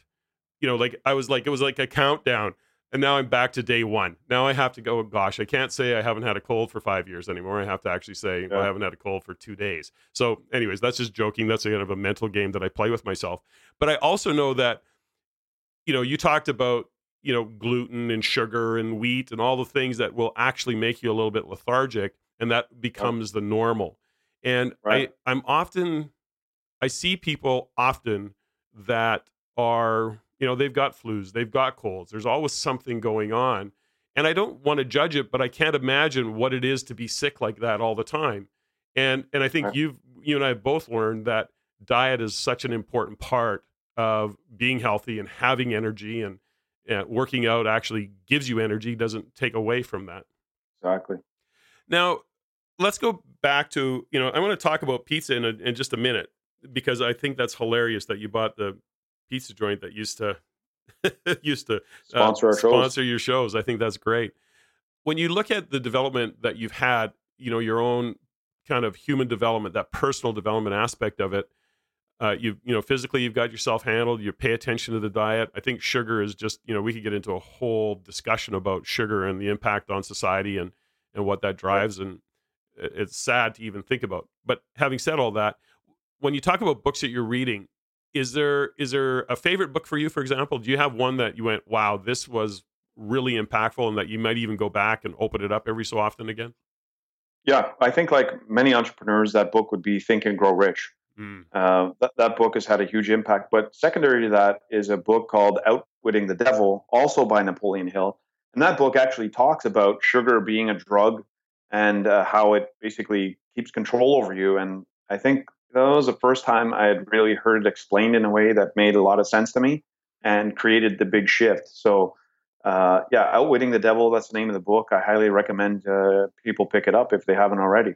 You know, like I was like it was like a countdown. And now I'm back to day one. Now I have to go, gosh, I can't say I haven't had a cold for five years anymore. I have to actually say yeah. I haven't had a cold for two days. So anyways, that's just joking. That's a kind of a mental game that I play with myself. But I also know that, you know, you talked about, you know, gluten and sugar and wheat and all the things that will actually make you a little bit lethargic. And that becomes yeah. the normal. And right. I, I'm often, I see people often that are, you know, they've got flus, they've got colds. There's always something going on. And I don't want to judge it, but I can't imagine what it is to be sick like that all the time. And and I think you've you and I have both learned that diet is such an important part of being healthy and having energy, and, and working out actually gives you energy, doesn't take away from that. Exactly. Now, let's go back to, you know, I want to talk about pizza in, a, in just a minute, because I think that's hilarious that you bought the pizza joint that used to used to sponsor, uh, our sponsor shows. your shows. I think that's great. When you look at the development that you've had, you know, your own kind of human development, that personal development aspect of it, uh, you've, you know, physically you've got yourself handled, you pay attention to the diet. I think sugar is just, you know, we could get into a whole discussion about sugar and the impact on society and, and what that drives. Right. And it's sad to even think about. But having said all that, when you talk about books that you're reading, Is there is there a favorite book for you, for example? Do you have one that you went, wow, this was really impactful, and that you might even go back and open it up every so often again? Yeah, I think like many entrepreneurs, that book would be Think and Grow Rich. Mm. Uh, that, that book has had a huge impact. But secondary to that is a book called Outwitting the Devil, also by Napoleon Hill. And that book actually talks about sugar being a drug and uh, how it basically keeps control over you. And I think that was the first time I had really heard it explained in a way that made a lot of sense to me and created the big shift. So, uh, yeah, Outwitting the Devil, that's the name of the book. I highly recommend uh, people pick it up if they haven't already.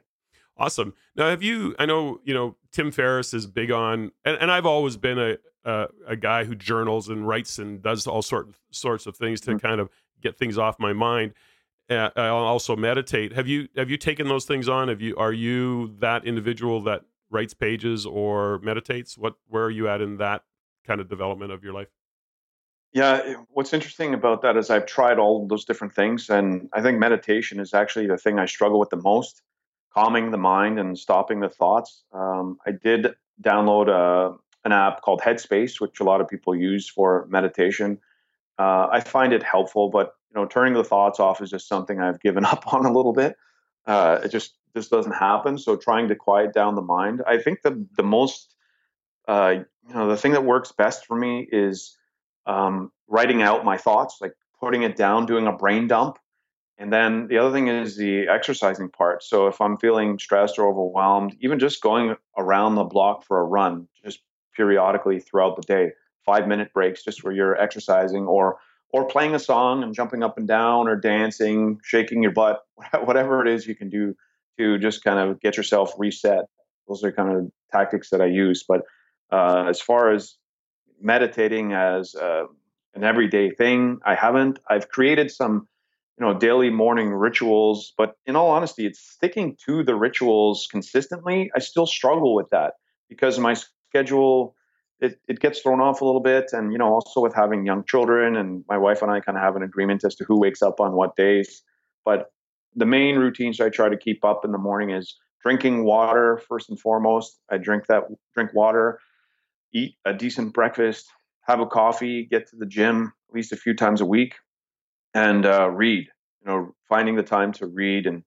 Awesome. Now, have you, I know, you know, Tim Ferriss is big on, and, and I've always been a, a a guy who journals and writes and does all sort, sorts of things to mm-hmm. kind of get things off my mind. Uh, I also meditate. Have you, have you taken those things on? Have you, are you that individual that writes pages or meditates? What, where are you at in that kind of development of your life? Yeah. What's interesting about that is I've tried all those different things. And I think meditation is actually the thing I struggle with the most, calming the mind and stopping the thoughts. Um, I did download a, an app called Headspace, which a lot of people use for meditation. Uh, I find it helpful, but you know, turning the thoughts off is just something I've given up on a little bit. Uh, it just, This doesn't happen. So trying to quiet down the mind. I think the the most, uh, you know, the thing that works best for me is um, writing out my thoughts, like putting it down, doing a brain dump. And then the other thing is the exercising part. So if I'm feeling stressed or overwhelmed, even just going around the block for a run, just periodically throughout the day, five minute breaks, just where you're exercising or or playing a song and jumping up and down or dancing, shaking your butt, whatever it is you can do to just kind of get yourself reset. Those are kind of tactics that I use. But uh, as far as meditating as uh, an everyday thing, I haven't. I've created some, you know, daily morning rituals. But in all honesty, it's sticking to the rituals consistently. I still struggle with that because my schedule, it, it gets thrown off a little bit. And, you know, also with having young children, and my wife and I kind of have an agreement as to who wakes up on what days. But the main routines I try to keep up in the morning is drinking water first and foremost. I drink that drink water, eat a decent breakfast, have a coffee, get to the gym at least a few times a week, and uh, read. You know, finding the time to read, and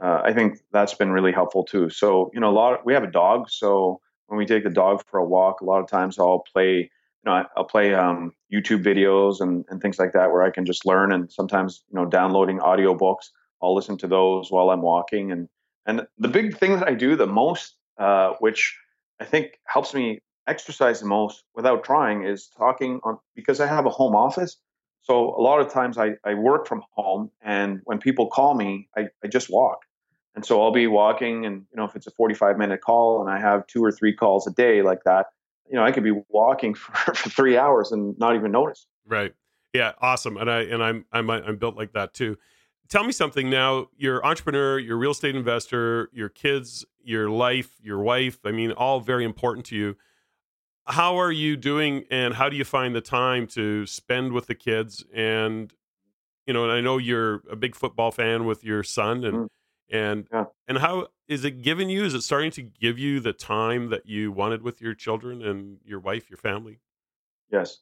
uh, I think that's been really helpful too. So you know, a lot of, we have a dog, so when we take the dog for a walk, a lot of times I'll play. You know, I'll play um, YouTube videos and and things like that where I can just learn, and sometimes you know, downloading audiobooks. I'll listen to those while I'm walking. And and the big thing that I do the most, uh, which I think helps me exercise the most without trying, is talking on, because I have a home office. So a lot of times I, I work from home, and when people call me, I, I just walk. And so I'll be walking, and you know, if it's a forty-five minute call and I have two or three calls a day like that, you know, I could be walking for, for three hours and not even notice. Right. Yeah. Awesome. And I, and I'm, I'm, I'm built like that too. Tell me something now. You're an entrepreneur, you're a real estate investor, your kids, your life, your wife, I mean, all very important to you. How are you doing, and how do you find the time to spend with the kids? And, you know, and I know you're a big football fan with your son, and, mm. and, yeah. and how is it giving you, is it starting to give you the time that you wanted with your children and your wife, your family? Yes.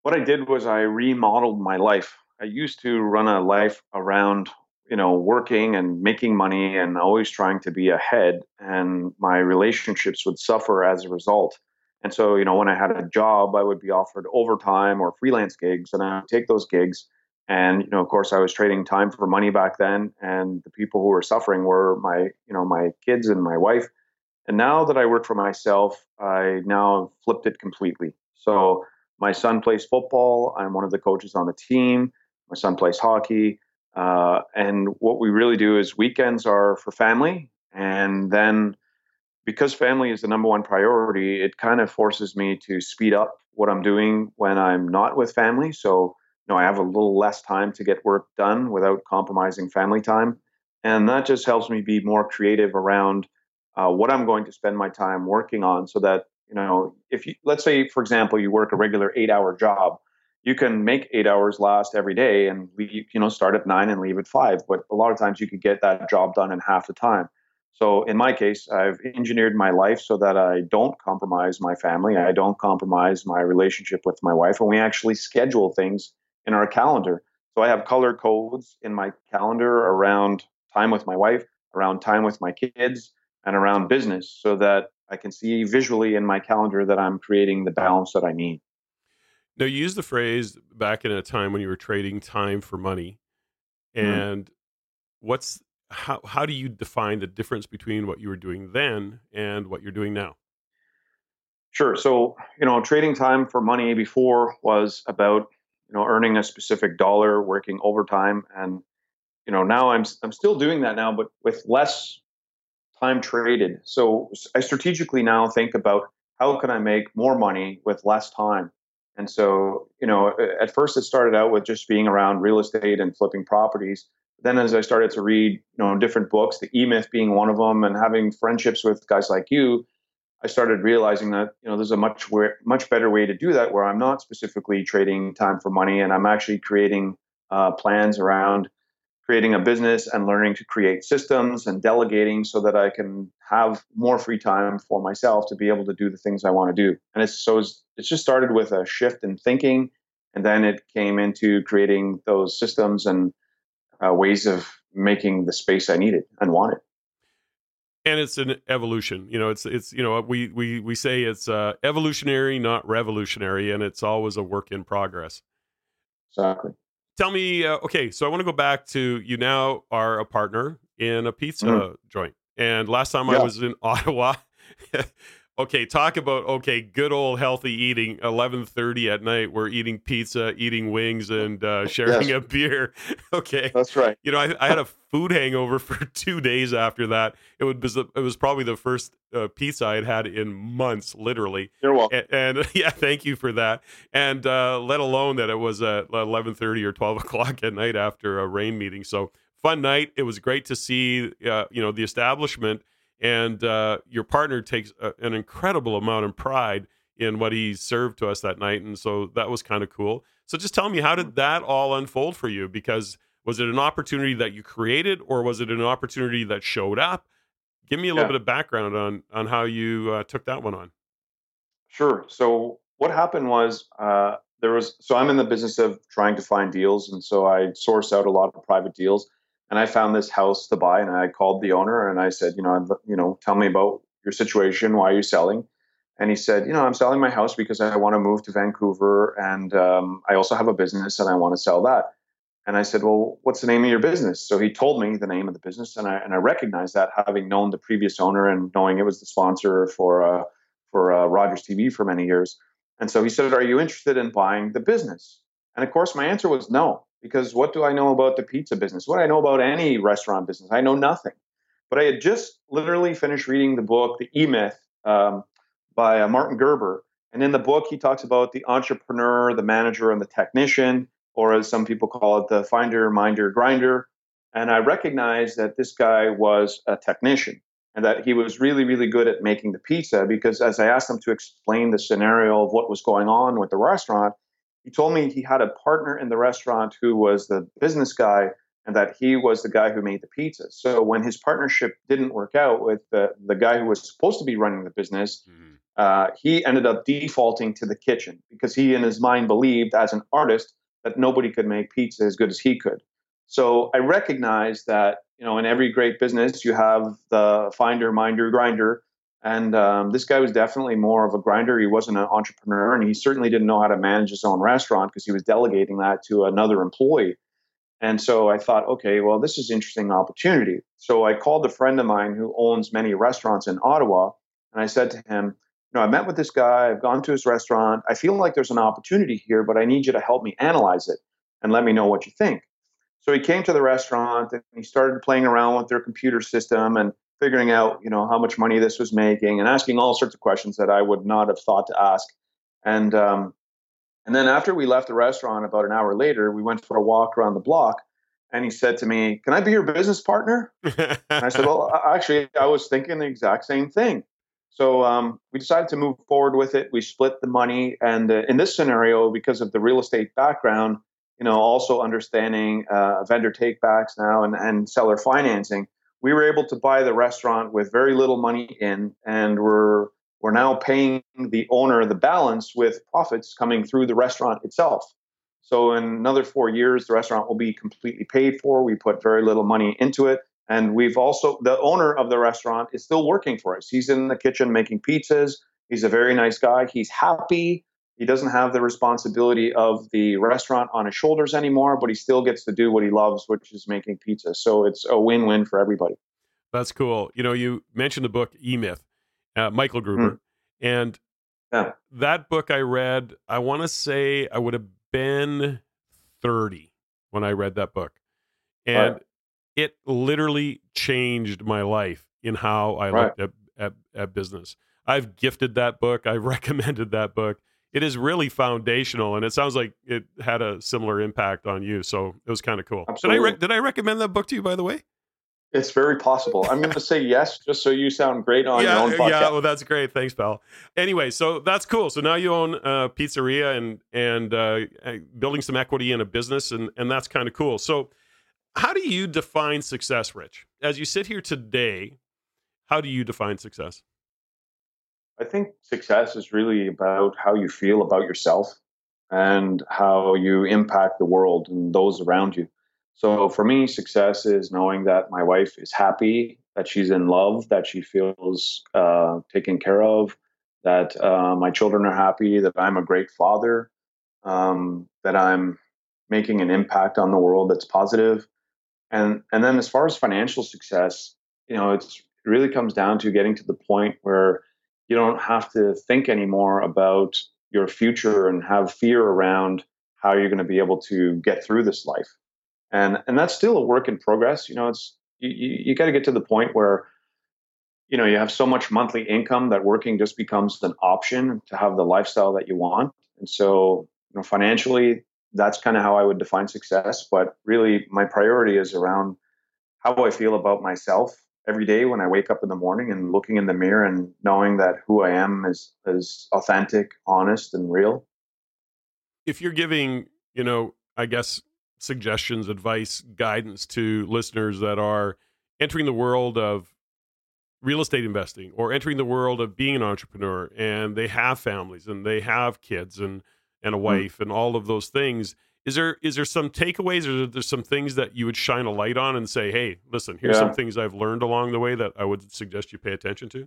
What I did was I remodeled my life. I used to run a life around, you know, working and making money and always trying to be ahead, and my relationships would suffer as a result. And so, you know, when I had a job, I would be offered overtime or freelance gigs, and I would take those gigs And, you know, of course, I was trading time for money back then. And the people who were suffering were my, you know, my kids and my wife. And now that I work for myself, I now flipped it completely. So my son plays football. I'm one of the coaches on the team. My son plays hockey. Uh, and what we really do is weekends are for family. And then because family is the number one priority, it kind of forces me to speed up what I'm doing when I'm not with family. So you know, I have a little less time to get work done without compromising family time. And that just helps me be more creative around uh, what I'm going to spend my time working on, so that, you know, if you, let's say, for example, you work a regular eight hour job, you can make eight hours last every day and leave, you know, start at nine and leave at five. But a lot of times you could get that job done in half the time. So in my case, I've engineered my life so that I don't compromise my family. I don't compromise my relationship with my wife. And we actually schedule things in our calendar. So I have color codes in my calendar around time with my wife, around time with my kids, and around business, so that I can see visually in my calendar that I'm creating the balance that I need. Now, you used the phrase back in a time when you were trading time for money. And mm-hmm. what's How how do you define the difference between what you were doing then and what you're doing now? Sure. So, you know, trading time for money before was about, you know, earning a specific dollar, working overtime. And, you know, now I'm I'm still doing that now, but with less time traded. So I strategically now think about how can I make more money with less time? And so, you know, at first it started out with just being around real estate and flipping properties. Then as I started to read, you know, different books, the E-Myth being one of them, and having friendships with guys like you, I started realizing that, you know, there's a much way, much better way to do that, where I'm not specifically trading time for money, and I'm actually creating uh, plans around creating a business and learning to create systems and delegating, so that I can have more free time for myself to be able to do the things I want to do. And it's so it's, it's just started with a shift in thinking, and then it came into creating those systems and Uh, ways of making the space I needed and wanted. And it's an evolution. You know, it's, it's, you know, we, we, we say it's uh, evolutionary, not revolutionary, and it's always a work in progress. Exactly. Tell me, uh, okay, so I want to go back to, you now are a partner in a pizza mm-hmm. joint. And last time yeah. I was in Ottawa, okay, talk about, okay, good old healthy eating, eleven thirty at night, we're eating pizza, eating wings, and uh, sharing yes. a beer. Okay. That's right. You know, I, I had a food hangover for two days after that. It would be, it was probably the first uh, pizza I had had in months, literally. You're welcome. And, and yeah, thank you for that. And uh, let alone that it was at eleven thirty or twelve o'clock at night after a REIN meeting. So fun night. It was great to see, uh, you know, the establishment. And uh, your partner takes a, an incredible amount of pride in what he served to us that night. And so that was kind of cool. So just tell me, how did that all unfold for you? Because was it an opportunity that you created, or was it an opportunity that showed up? Give me a yeah. little bit of background on, on how you uh, took that one on. Sure. So what happened was uh, there was, so I'm in the business of trying to find deals. And so I source out a lot of private deals. And I found this house to buy, and I called the owner and I said, you know, you know, tell me about your situation. Why are you selling? And he said, you know, I'm selling my house because I want to move to Vancouver, and um, I also have a business and I want to sell that. And I said, well, what's the name of your business? So he told me the name of the business, and I and I recognized that, having known the previous owner and knowing it was the sponsor for uh, for uh, Rogers T V for many years. And so he said, are you interested in buying the business? And of course, my answer was no. Because what do I know about the pizza business? What do I know about any restaurant business? I know nothing. But I had just literally finished reading the book, The E-Myth, um, by uh, Martin Gerber. And in the book, he talks about the entrepreneur, the manager, and the technician, or as some people call it, the finder, minder, grinder. And I recognized that this guy was a technician, and that he was really, really good at making the pizza, because as I asked him to explain the scenario of what was going on with the restaurant, he told me he had a partner in the restaurant who was the business guy, and that he was the guy who made the pizza. So when his partnership didn't work out with the, the guy who was supposed to be running the business, mm-hmm. uh, he ended up defaulting to the kitchen, because he in his mind believed, as an artist, that nobody could make pizza as good as he could. So I recognize that, you know, in every great business, you have the finder, minder, grinder. And um, this guy was definitely more of a grinder. He wasn't an entrepreneur, and he certainly didn't know how to manage his own restaurant because he was delegating that to another employee. And so I thought, okay, well, this is an interesting opportunity. So I called a friend of mine who owns many restaurants in Ottawa, and I said to him, you know, I met with this guy, I've gone to his restaurant, I feel like there's an opportunity here, but I need you to help me analyze it and let me know what you think. So he came to the restaurant and he started playing around with their computer system and figuring out, you know, how much money this was making and asking all sorts of questions that I would not have thought to ask. And um, and then after we left the restaurant, about an hour later, we went for a walk around the block, and he said to me, "Can I be your business partner?" And I said, "Well, actually, I was thinking the exact same thing." So um, we decided to move forward with it. We split the money, and uh, in this scenario, because of the real estate background, you know, also understanding uh, vendor takebacks now and, and seller financing, we were able to buy the restaurant with very little money in, and we're we're now paying the owner the balance with profits coming through the restaurant itself. So in another four years, the restaurant will be completely paid for. We put very little money into it. And we've also, the owner of the restaurant is still working for us. He's in the kitchen making pizzas. He's a very nice guy. He's happy. He doesn't have the responsibility of the restaurant on his shoulders anymore, but he still gets to do what he loves, which is making pizza. So it's a win-win for everybody. That's cool. You know, you mentioned the book E-Myth, uh, Michael Gruber. Mm. And yeah. that book I read, I want to say I would have been thirty when I read that book. And right. it literally changed my life in how I right. looked at, at, at business. I've gifted that book. I recommended that book. It is really foundational, and it sounds like it had a similar impact on you. So it was kind of cool. Absolutely. Did I re- did I recommend that book to you, by the way? It's very possible. I'm going to say yes, just so you sound great on yeah, your own podcast. Yeah, well, that's great. Thanks, pal. Anyway, so that's cool. So now you own a pizzeria and and uh, building some equity in a business, and and that's kind of cool. So how do you define success, Rich? As you sit here today, how do you define success? I think success is really about how you feel about yourself and how you impact the world and those around you. So for me, success is knowing that my wife is happy, that she's in love, that she feels uh, taken care of, that uh, my children are happy, that I'm a great father, um, that I'm making an impact on the world that's positive. And and then as far as financial success, you know, it's, it really comes down to getting to the point where you don't have to think anymore about your future and have fear around how you're going to be able to get through this life. And and that's still a work in progress. You know, it's you, you got to get to the point where, you know, you have so much monthly income that working just becomes an option to have the lifestyle that you want. And so, you know, financially, that's kind of how I would define success. But really, my priority is around how I feel about myself every day when I wake up in the morning and looking in the mirror and knowing that who I am is, is authentic, honest, and real. If you're giving, you know, I guess, suggestions, advice, guidance to listeners that are entering the world of real estate investing or entering the world of being an entrepreneur, and they have families and they have kids and, and a wife mm-hmm. and all of those things, Is there is there some takeaways, or there's some things that you would shine a light on and say, hey, listen, here's yeah. some things I've learned along the way that I would suggest you pay attention to?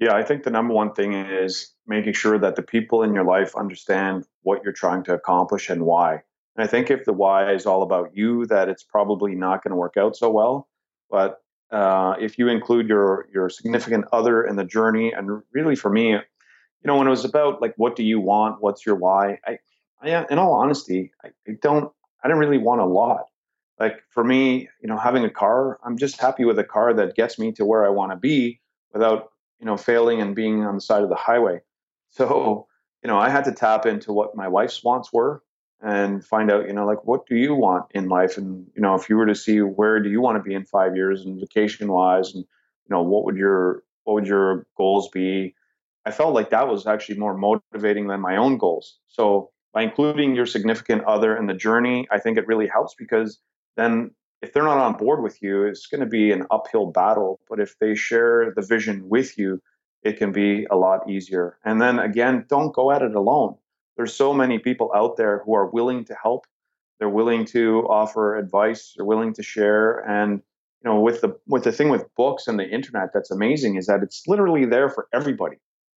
Yeah, I think the number one thing is making sure that the people in your life understand what you're trying to accomplish and why. And I think if the why is all about you, that it's probably not going to work out so well. But uh, if you include your your significant other in the journey, and really for me, you know, when it was about like, what do you want? What's your why? I I, in all honesty, I, I don't, I don't really want a lot. Like for me, you know, having a car, I'm just happy with a car that gets me to where I want to be without, you know, failing and being on the side of the highway. So, you know, I had to tap into what my wife's wants were and find out, you know, like, what do you want in life? And, you know, if you were to see where do you want to be in five years and vacation wise, and, you know, what would your, what would your goals be? I felt like that was actually more motivating than my own goals. So, by including your significant other in the journey, I think it really helps, because then if they're not on board with you, it's going to be an uphill battle. But if they share the vision with you, it can be a lot easier. And then again, don't go at it alone. There's so many people out there who are willing to help. They're willing to offer advice. They're willing to share. And you know, with the with the thing with books and the internet that's amazing is that it's literally there for everybody.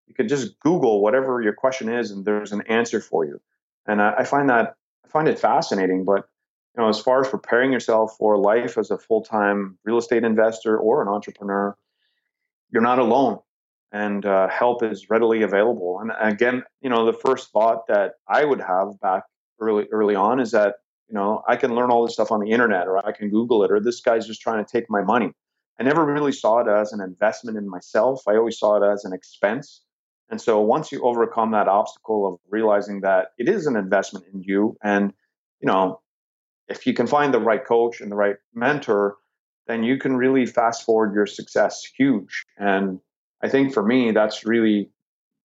You can just Google whatever your question is, and there's an answer for you. And I, I find that I find it fascinating. But you know, as far as preparing yourself for life as a full-time real estate investor or an entrepreneur, you're not alone, and uh, help is readily available. And again, you know, the first thought that I would have back early early on is that, you know, I can learn all this stuff on the internet, or I can Google it, or this guy's just trying to take my money. I never really saw it as an investment in myself. I always saw it as an expense. And so once you overcome that obstacle of realizing that it is an investment in you, and, you know, if you can find the right coach and the right mentor, then you can really fast forward your success huge. And I think for me, that's really,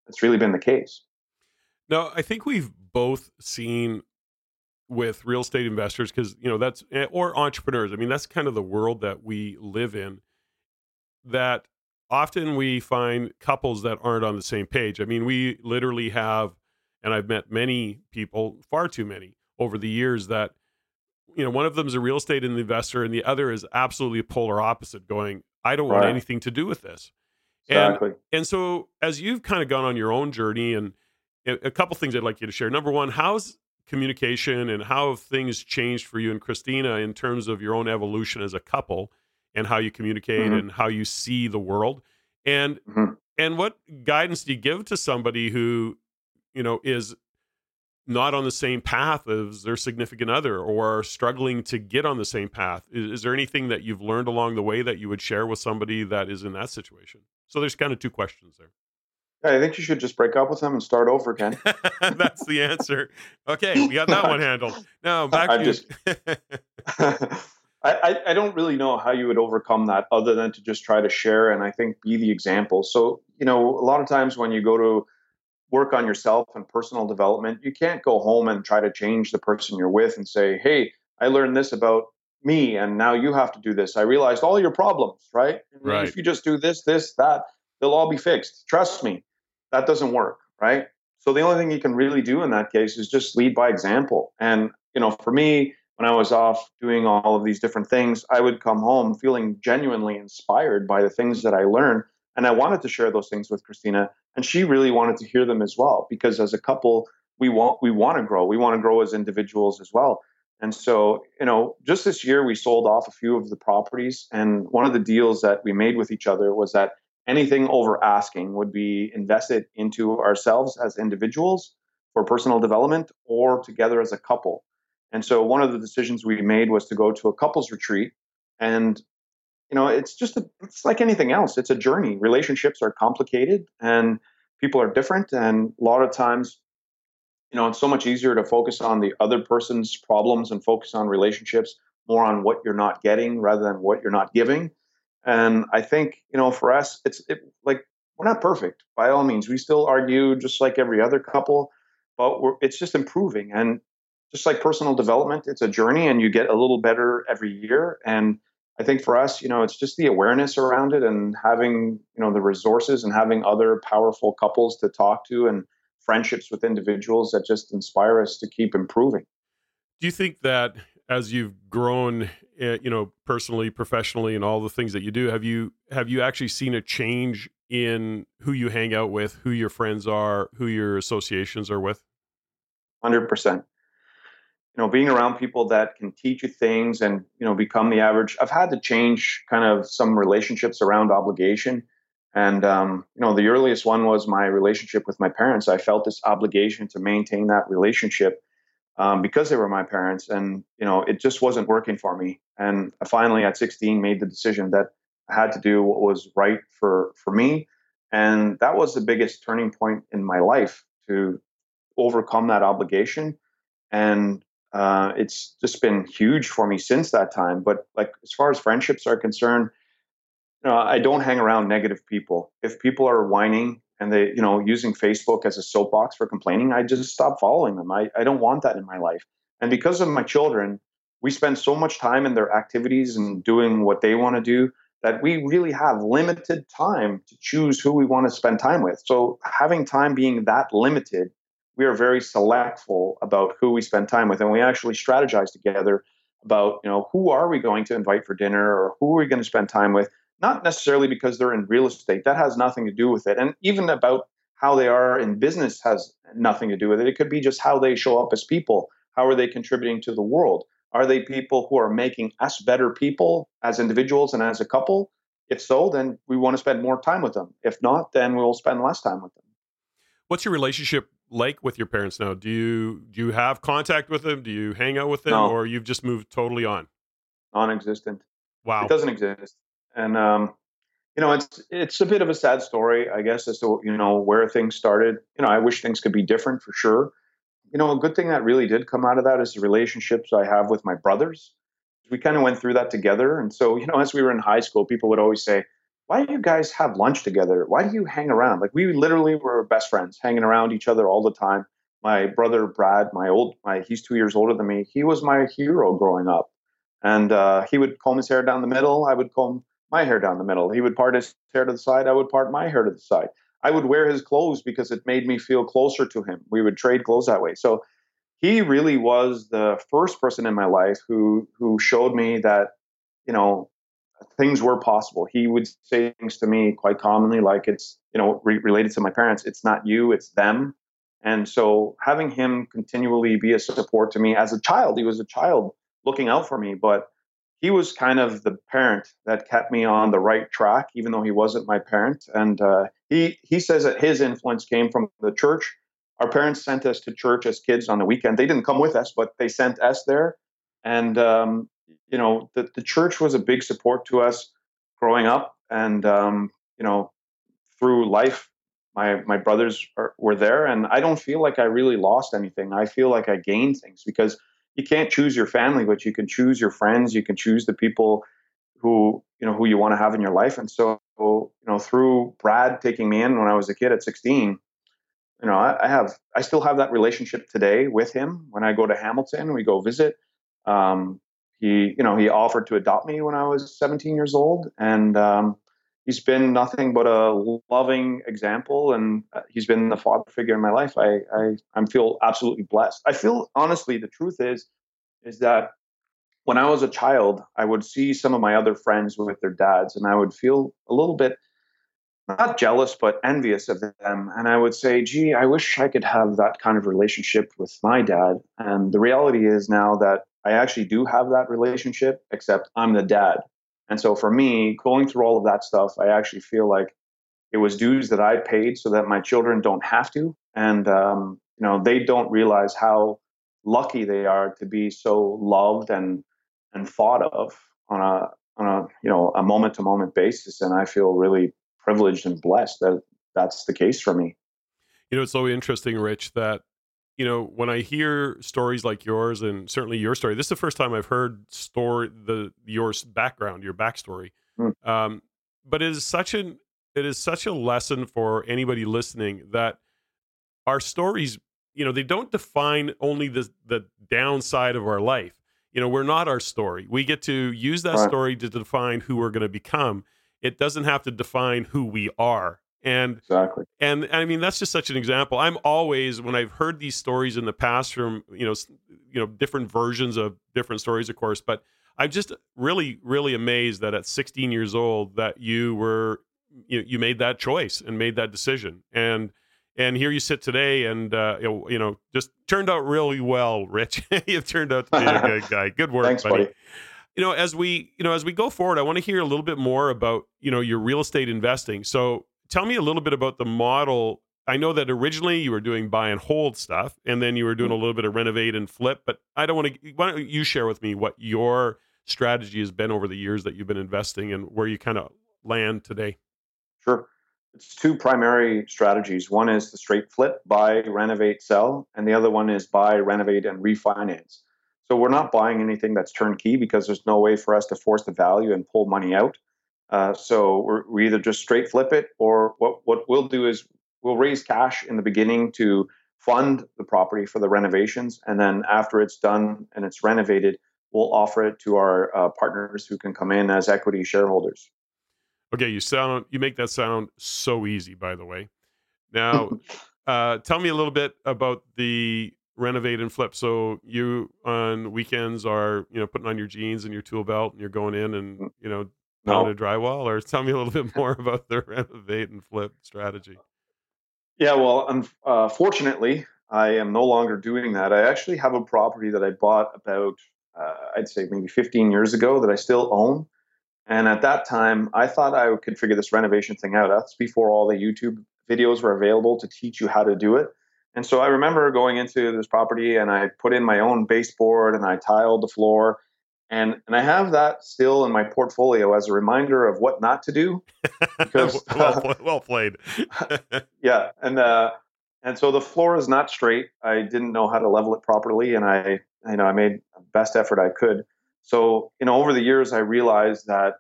that's really been the case. Now, I think we've both seen with real estate investors, because, you know, that's, or entrepreneurs, I mean, that's kind of the world that we live in, that often we find couples that aren't on the same page. I mean, we literally have, and I've met many people, far too many over the years, that, you know, one of them is a real estate investor and the other is absolutely a polar opposite, going, I don't want right. anything to do with this. Exactly. And, and so as you've kind of gone on your own journey, and a couple things I'd like you to share. Number one, how's communication and how have things changed for you and Christina in terms of your own evolution as a couple, and how you communicate mm-hmm. and how you see the world, and mm-hmm. and what guidance do you give to somebody who, you know, is not on the same path as their significant other, or are struggling to get on the same path? Is, is there anything that you've learned along the way that you would share with somebody that is in that situation? So there's kind of two questions there. I think you should just break up with them and start over again. That's the answer. Okay, we got that one handled. Now back I to just, I, I don't really know how you would overcome that, other than to just try to share and I think be the example. So, you know, a lot of times when you go to work on yourself and personal development, you can't go home and try to change the person you're with and say, hey, I learned this about me and now you have to do this. I realized all your problems, right? right. If you just do this, this, that, they'll all be fixed. Trust me. That doesn't work, right? So the only thing you can really do in that case is just lead by example. And, you know, for me, when I was off doing all of these different things, I would come home feeling genuinely inspired by the things that I learned. And I wanted to share those things with Christina, and she really wanted to hear them as well, because as a couple, we want we want to grow. We want to grow as individuals as well. And so, you know, just this year, we sold off a few of the properties. And one of the deals that we made with each other was that anything over asking would be invested into ourselves as individuals for personal development, or together as a couple. And so one of the decisions we made was to go to a couples retreat. And, you know, it's just, a, it's like anything else. It's a journey. Relationships are complicated and people are different. And a lot of times, you know, it's so much easier to focus on the other person's problems and focus on relationships more on what you're not getting rather than what you're not giving. And I think, you know, for us, it's it, like, we're not perfect by all means. We still argue just like every other couple, but we're, it's just improving. And just like personal development, it's a journey and you get a little better every year. And I think for us, you know, it's just the awareness around it and having, you know, the resources and having other powerful couples to talk to and friendships with individuals that just inspire us to keep improving. Do you think that as you've grown, you know, personally, professionally, and all the things that you do, have you have you actually seen a change in who you hang out with, who your friends are, who your associations are with? one hundred percent. You know, being around people that can teach you things and, you know, become the average. I've had to change kind of some relationships around obligation. And, um, you know, the earliest one was my relationship with my parents. I felt this obligation to maintain that relationship Um, because they were my parents, and, you know, it just wasn't working for me. And I finally at sixteen made the decision that I had to do what was right for, for me. And that was the biggest turning point in my life, to overcome that obligation. And uh, it's just been huge for me since that time. But like, as far as friendships are concerned, you know, I don't hang around negative people. If people are whining, and they, you know, using Facebook as a soapbox for complaining, I just stop following them. I, I don't want that in my life. And because of my children, we spend so much time in their activities and doing what they want to do that we really have limited time to choose who we want to spend time with. So having time being that limited, we are very selectful about who we spend time with. And we actually strategize together about, you know, who are we going to invite for dinner or who are we going to spend time with? Not necessarily because they're in real estate. That has nothing to do with it. And even about how they are in business has nothing to do with it. It could be just how they show up as people. How are they contributing to the world? Are they people who are making us better people as individuals and as a couple? If so, then we want to spend more time with them. If not, then we'll spend less time with them. What's your relationship like with your parents now? Do you do you have contact with them? Do you hang out with them? No. Or you've just moved totally on? Non-existent. Wow. It doesn't exist. And, um, you know, it's it's a bit of a sad story, I guess, as to, you know, where things started. You know, I wish things could be different for sure. You know, a good thing that really did come out of that is the relationships I have with my brothers. We kind of went through that together. And so, you know, as we were in high school, people would always say, why do you guys have lunch together? Why do you hang around? Like, we literally were best friends, hanging around each other all the time. My brother, Brad, my old, my, he's two years older than me. He was my hero growing up. And uh, he would comb his hair down the middle. I would comb my hair down the middle. He would part his hair to the side. I would part my hair to the side. I would wear his clothes because it made me feel closer to him. We would trade clothes that way. So he really was the first person in my life who who showed me that, you know, things were possible. He would say things to me quite commonly, like, it's, you know, re- related to my parents. It's not you, it's them. And so having him continually be a support to me as a child, he was a child looking out for me, but he was kind of the parent that kept me on the right track, even though he wasn't my parent. And uh, he he says that his influence came from the church. Our parents sent us to church as kids on the weekend. They didn't come with us, but they sent us there. And, um, you know, the, the church was a big support to us growing up. And, um, you know, through life, my, my brothers are, were there. And I don't feel like I really lost anything. I feel like I gained things, because you can't choose your family, but you can choose your friends. You can choose the people who, you know, who you want to have in your life. And so, you know, through Brad taking me in when I was a kid at sixteen, you know, I, I have, I still have that relationship today with him. When I go to Hamilton, we go visit. Um, he, you know, he offered to adopt me when I was seventeen years old, and um, he's been nothing but a loving example. And he's been the father figure in my life. I, I, I feel absolutely blessed. I feel, honestly, the truth is, is that when I was a child, I would see some of my other friends with their dads, and I would feel a little bit, not jealous, but envious of them. And I would say, gee, I wish I could have that kind of relationship with my dad. And the reality is now that I actually do have that relationship, except I'm the dad. And so for me, going through all of that stuff, I actually feel like it was dues that I paid so that my children don't have to. And, um, you know, they don't realize how lucky they are to be so loved and, and thought of on a, on a, you know, a moment to moment basis. And I feel really privileged and blessed that that's the case for me. You know, it's so interesting, Rich, that, you know, when I hear stories like yours, and certainly your story, this is the first time I've heard story, the, your background, your backstory. Mm. Um, but it is such an, it is such a lesson for anybody listening that our stories, you know, they don't define only the, the downside of our life. You know, we're not our story. We get to use that right. story to define who we're going to become. It doesn't have to define who we are. And, exactly. and, and I mean, that's just such an example. I'm always, when I've heard these stories in the past from, you know, you know, different versions of different stories, of course, but I'm just really, really amazed that at sixteen years old that you were, you, you made that choice and made that decision. And, and here you sit today and, uh, you know, just turned out really well, Rich. You've turned out to be a good guy. Good work, Thanks, buddy. buddy. You know, as we, you know, as we go forward, I want to hear a little bit more about, you know, your real estate investing. So tell me a little bit about the model. I know that originally you were doing buy and hold stuff, and then you were doing a little bit of renovate and flip, but I don't want to, why don't you share with me what your strategy has been over the years that you've been investing and where you kind of land today? Sure. It's two primary strategies. One is the straight flip, buy, renovate, sell. And the other one is buy, renovate, and refinance. So we're not buying anything that's turnkey because there's no way for us to force the value and pull money out. Uh, so we're, we either just straight flip it, or what, what we'll do is we'll raise cash in the beginning to fund the property for the renovations. And then after it's done and it's renovated, we'll offer it to our uh, partners who can come in as equity shareholders. Okay, you sound, you make that sound so easy, by the way. Now, uh, tell me a little bit about the renovate and flip. So you on weekends are, you know, putting on your jeans and your tool belt and you're going in and, you know, down no. a drywall, or tell me a little bit more about the renovate and flip strategy. Yeah, well, uh, fortunately, I am no longer doing that. I actually have a property that I bought about, uh, I'd say maybe fifteen years ago that I still own. And at that time, I thought I could figure this renovation thing out. That's before all the YouTube videos were available to teach you how to do it. And so I remember going into this property and I put in my own baseboard and I tiled the floor. And and I have that still in my portfolio as a reminder of what not to do. Because, well, well played. yeah. And uh, and so the floor is not straight. I didn't know how to level it properly. And I, you know, I made the best effort I could. So, you know, over the years, I realized that,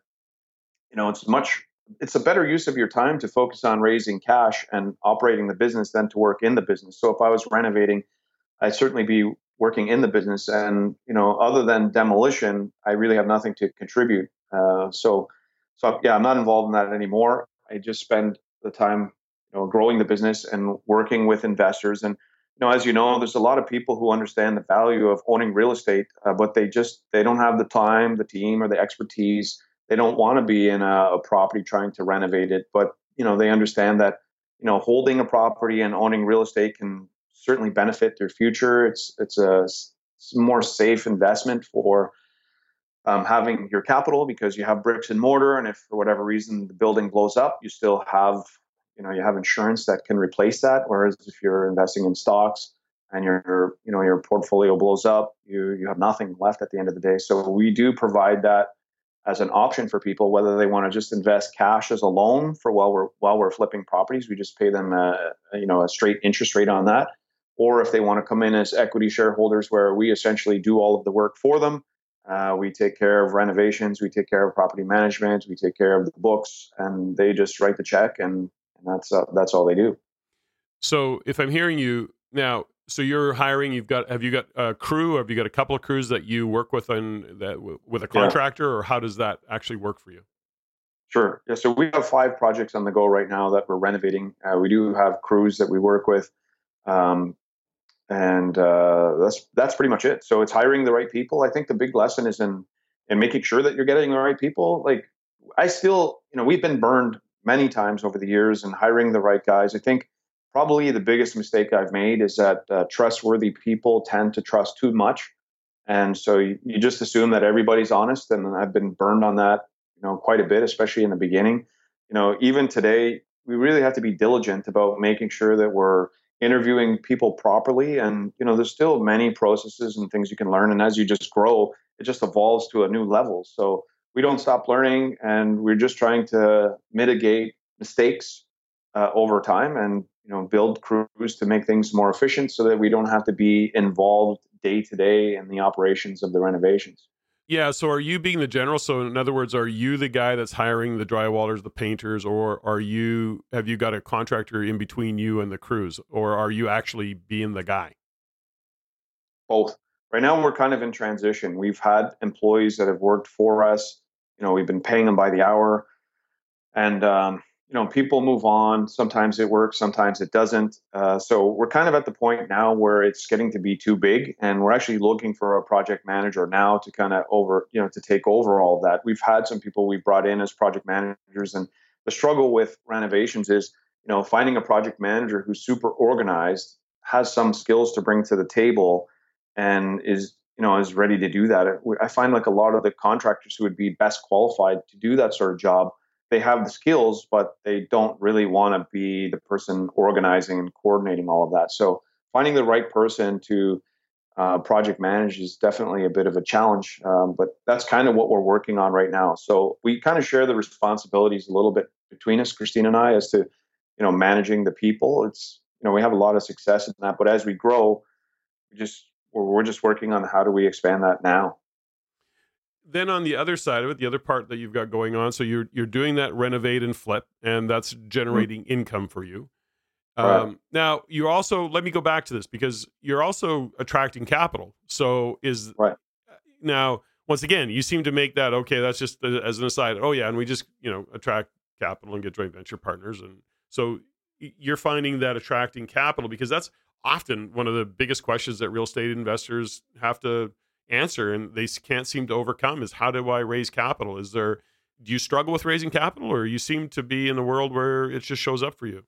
you know, it's much, it's a better use of your time to focus on raising cash and operating the business than to work in the business. So if I was renovating, I'd certainly be working in the business. And, you know, other than demolition, I really have nothing to contribute. Uh, so, so yeah, I'm not involved in that anymore. I just spend the time, you know, growing the business and working with investors. And you know, as you know, there's a lot of people who understand the value of owning real estate, uh, but they just, they don't have the time, the team, or the expertise. They don't want to be in a, a property trying to renovate it. But, you know, they understand that, you know, holding a property and owning real estate can certainly benefit their future. It's, it's a it's more safe investment for um, having your capital, because you have bricks and mortar. And if for whatever reason the building blows up, you still have, you know, you have insurance that can replace that. Whereas if you're investing in stocks and your, you know, your portfolio blows up, you you have nothing left at the end of the day. So we do provide that as an option for people, whether they want to just invest cash as a loan for while we're while we're flipping properties, we just pay them a, you know, a straight interest rate on that, or if they want to come in as equity shareholders, where we essentially do all of the work for them. Uh, we take care of renovations, we take care of property management, we take care of the books, and they just write the check and. And that's uh, that's all they do. So if I'm hearing you now, so you're hiring. You've got have you got a crew, or have you got a couple of crews that you work with on that with a contractor, yeah. or how does that actually work for you? Sure. Yeah. So we have five projects on the go right now that we're renovating. Uh, we do have crews that we work with, um, and uh, that's that's pretty much it. So it's hiring the right people. I think the big lesson is in in making sure that you're getting the right people. Like I still, you know, we've been burned many times over the years and hiring the right guys. I think probably the biggest mistake I've made is that uh, trustworthy people tend to trust too much. And so you, you just assume that everybody's honest. And I've been burned on that, you know, quite a bit, especially in the beginning. You know, even today, we really have to be diligent about making sure that we're interviewing people properly. And, you know, there's still many processes and things you can learn. And as you just grow, it just evolves to a new level. So we don't stop learning, and we're just trying to mitigate mistakes uh, over time, and you know, build crews to make things more efficient, so that we don't have to be involved day to day in the operations of the renovations. Yeah. So, are you being the general? So, in other words, are you the guy that's hiring the drywallers, the painters, or are you? Have you got a contractor in between you and the crews, or are you actually being the guy? Both. Right now, we're kind of in transition. We've had employees that have worked for us. You know, we've been paying them by the hour, and, um, you know, people move on. Sometimes it works, sometimes it doesn't. Uh, so we're kind of at the point now where it's getting to be too big, and we're actually looking for a project manager now to kind of over, you know, to take over all of that. We've had some people we brought in as project managers, and the struggle with renovations is, you know, finding a project manager who's super organized, has some skills to bring to the table, and is, you know, is ready to do that. I find like a lot of the contractors who would be best qualified to do that sort of job, they have the skills, but they don't really want to be the person organizing and coordinating all of that. So finding the right person to uh, project manage is definitely a bit of a challenge, um, but that's kind of what we're working on right now. So we kind of share the responsibilities a little bit between us, Christina and I, as to, you know, managing the people. It's, you know, we have a lot of success in that, but as we grow, we just, we're just working on how do we expand that now. Then on the other side of it, the other part that you've got going on, so you're you're doing that renovate and flip, and that's generating mm-hmm. income for you. Right. Um, now, you're also, let me go back to this, because you're also attracting capital. So is, right. now, once again, you seem to make that, okay, that's just as an aside, oh yeah, and we just, you know, attract capital and get joint venture partners. And so you're finding that attracting capital, because that's often one of the biggest questions that real estate investors have to answer, and they can't seem to overcome, is how do I raise capital? Is there, do you struggle with raising capital, or you seem to be in the world where it just shows up for you?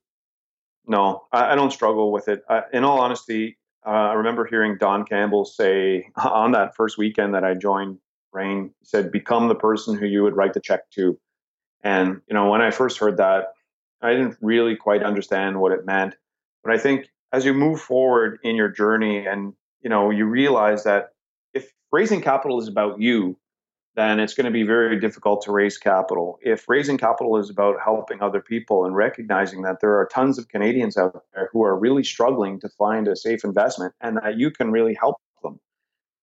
No, I, I don't struggle with it. I, in all honesty, uh, I remember hearing Don Campbell say on that first weekend that I joined REIN, he said, become the person who you would write the check to. And, you know, when I first heard that, I didn't really quite understand what it meant. But I think as you move forward in your journey and, you know, you realize that if raising capital is about you, then it's going to be very difficult to raise capital. If raising capital is about helping other people and recognizing that there are tons of Canadians out there who are really struggling to find a safe investment and that you can really help them,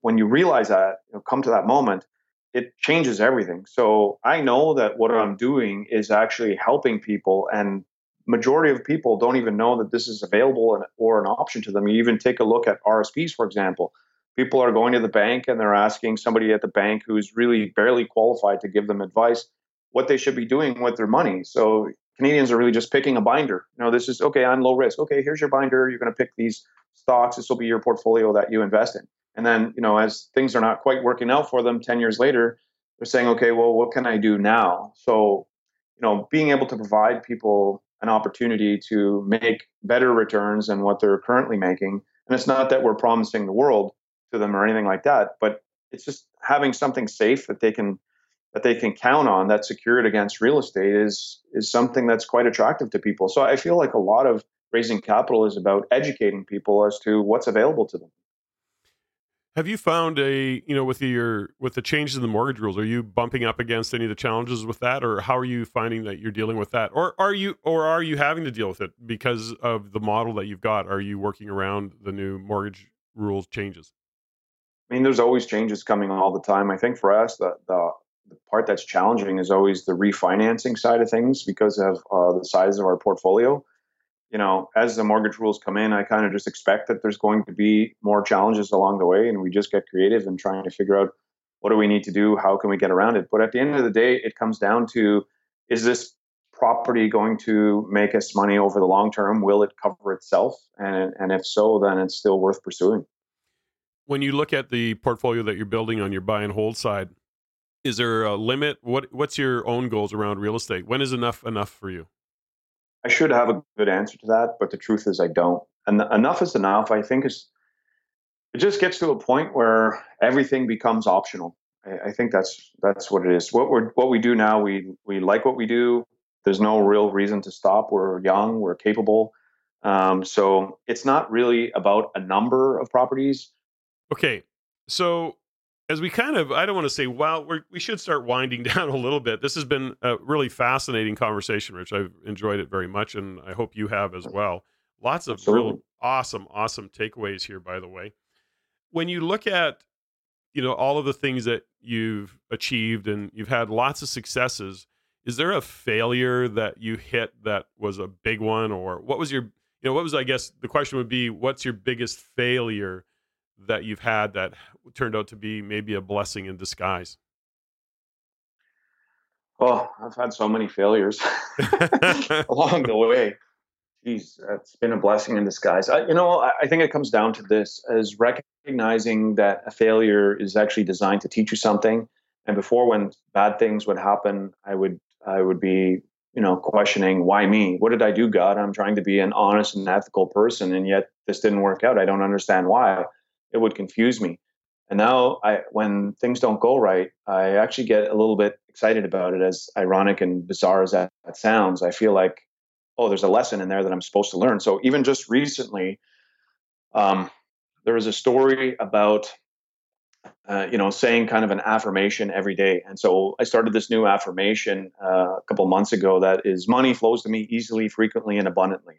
when you realize that, you know, come to that moment, it changes everything. So I know that what I'm doing is actually helping people, and majority of people don't even know that this is available and, or an option to them. You even take a look at R S Ps, for example. People are going to the bank and they're asking somebody at the bank who's really barely qualified to give them advice what they should be doing with their money. So Canadians are really just picking a binder. You know, this is, okay, I'm low risk. Okay, here's your binder. You're going to pick these stocks. This will be your portfolio that you invest in. And then, you know, as things are not quite working out for them ten years later, they're saying, okay, well, what can I do now? So, you know, being able to provide people an opportunity to make better returns than what they're currently making. And it's not that we're promising the world to them or anything like that, but it's just having something safe that they can that they can count on, that's secured against real estate, is is something that's quite attractive to people. So I feel like a lot of raising capital is about educating people as to what's available to them. Have you found a, you know, with your with the changes in the mortgage rules, are you bumping up against any of the challenges with that, or how are you finding that you're dealing with that, or are you or are you having to deal with it because of the model that you've got? Are you working around the new mortgage rules changes? I mean, there's always changes coming all the time. I think for us, the, the, the part that's challenging is always the refinancing side of things because of uh, the size of our portfolio. You know, as the mortgage rules come in, I kind of just expect that there's going to be more challenges along the way, and we just get creative in trying to figure out what do we need to do, how can we get around it. But at the end of the day, it comes down to, is this property going to make us money over the long term? Will it cover itself? And, and if so, then it's still worth pursuing. When you look at the portfolio that you're building on your buy and hold side, is there a limit? What What's your own goals around real estate? When is enough enough for you? I should have a good answer to that, but the truth is I don't. And enough is enough, I think, is it just gets to a point where everything becomes optional. I, I think that's that's what it is. What we what we do now, we we like what we do. There's no real reason to stop. We're young. We're capable. Um, so it's not really about a number of properties. Okay, so as we kind of, I don't want to say, wow, we're, we should start winding down a little bit. This has been a really fascinating conversation, Rich. I've enjoyed it very much, and I hope you have as well. Lots of Absolutely. Real awesome, awesome takeaways here, by the way. When you look at, you know, all of the things that you've achieved and you've had lots of successes, is there a failure that you hit that was a big one? Or what was your, you know, what was, I guess the question would be, what's your biggest failure that you've had that turned out to be maybe a blessing in disguise? Oh, I've had so many failures along the way. Geez, that's been a blessing in disguise. I, you know, I, I think it comes down to this, is recognizing that a failure is actually designed to teach you something. And before, when bad things would happen, I would, I would be, you know, questioning, why me? What did I do, God? I'm trying to be an honest and ethical person, and yet this didn't work out. I don't understand why. It would confuse me. And now I, when things don't go right, I actually get a little bit excited about it, as ironic and bizarre as that, that sounds. I feel like, oh, there's a lesson in there that I'm supposed to learn. So even just recently, um, there was a story about, uh, you know, saying kind of an affirmation every day. And so I started this new affirmation uh, a couple months ago that is, money flows to me easily, frequently, and abundantly.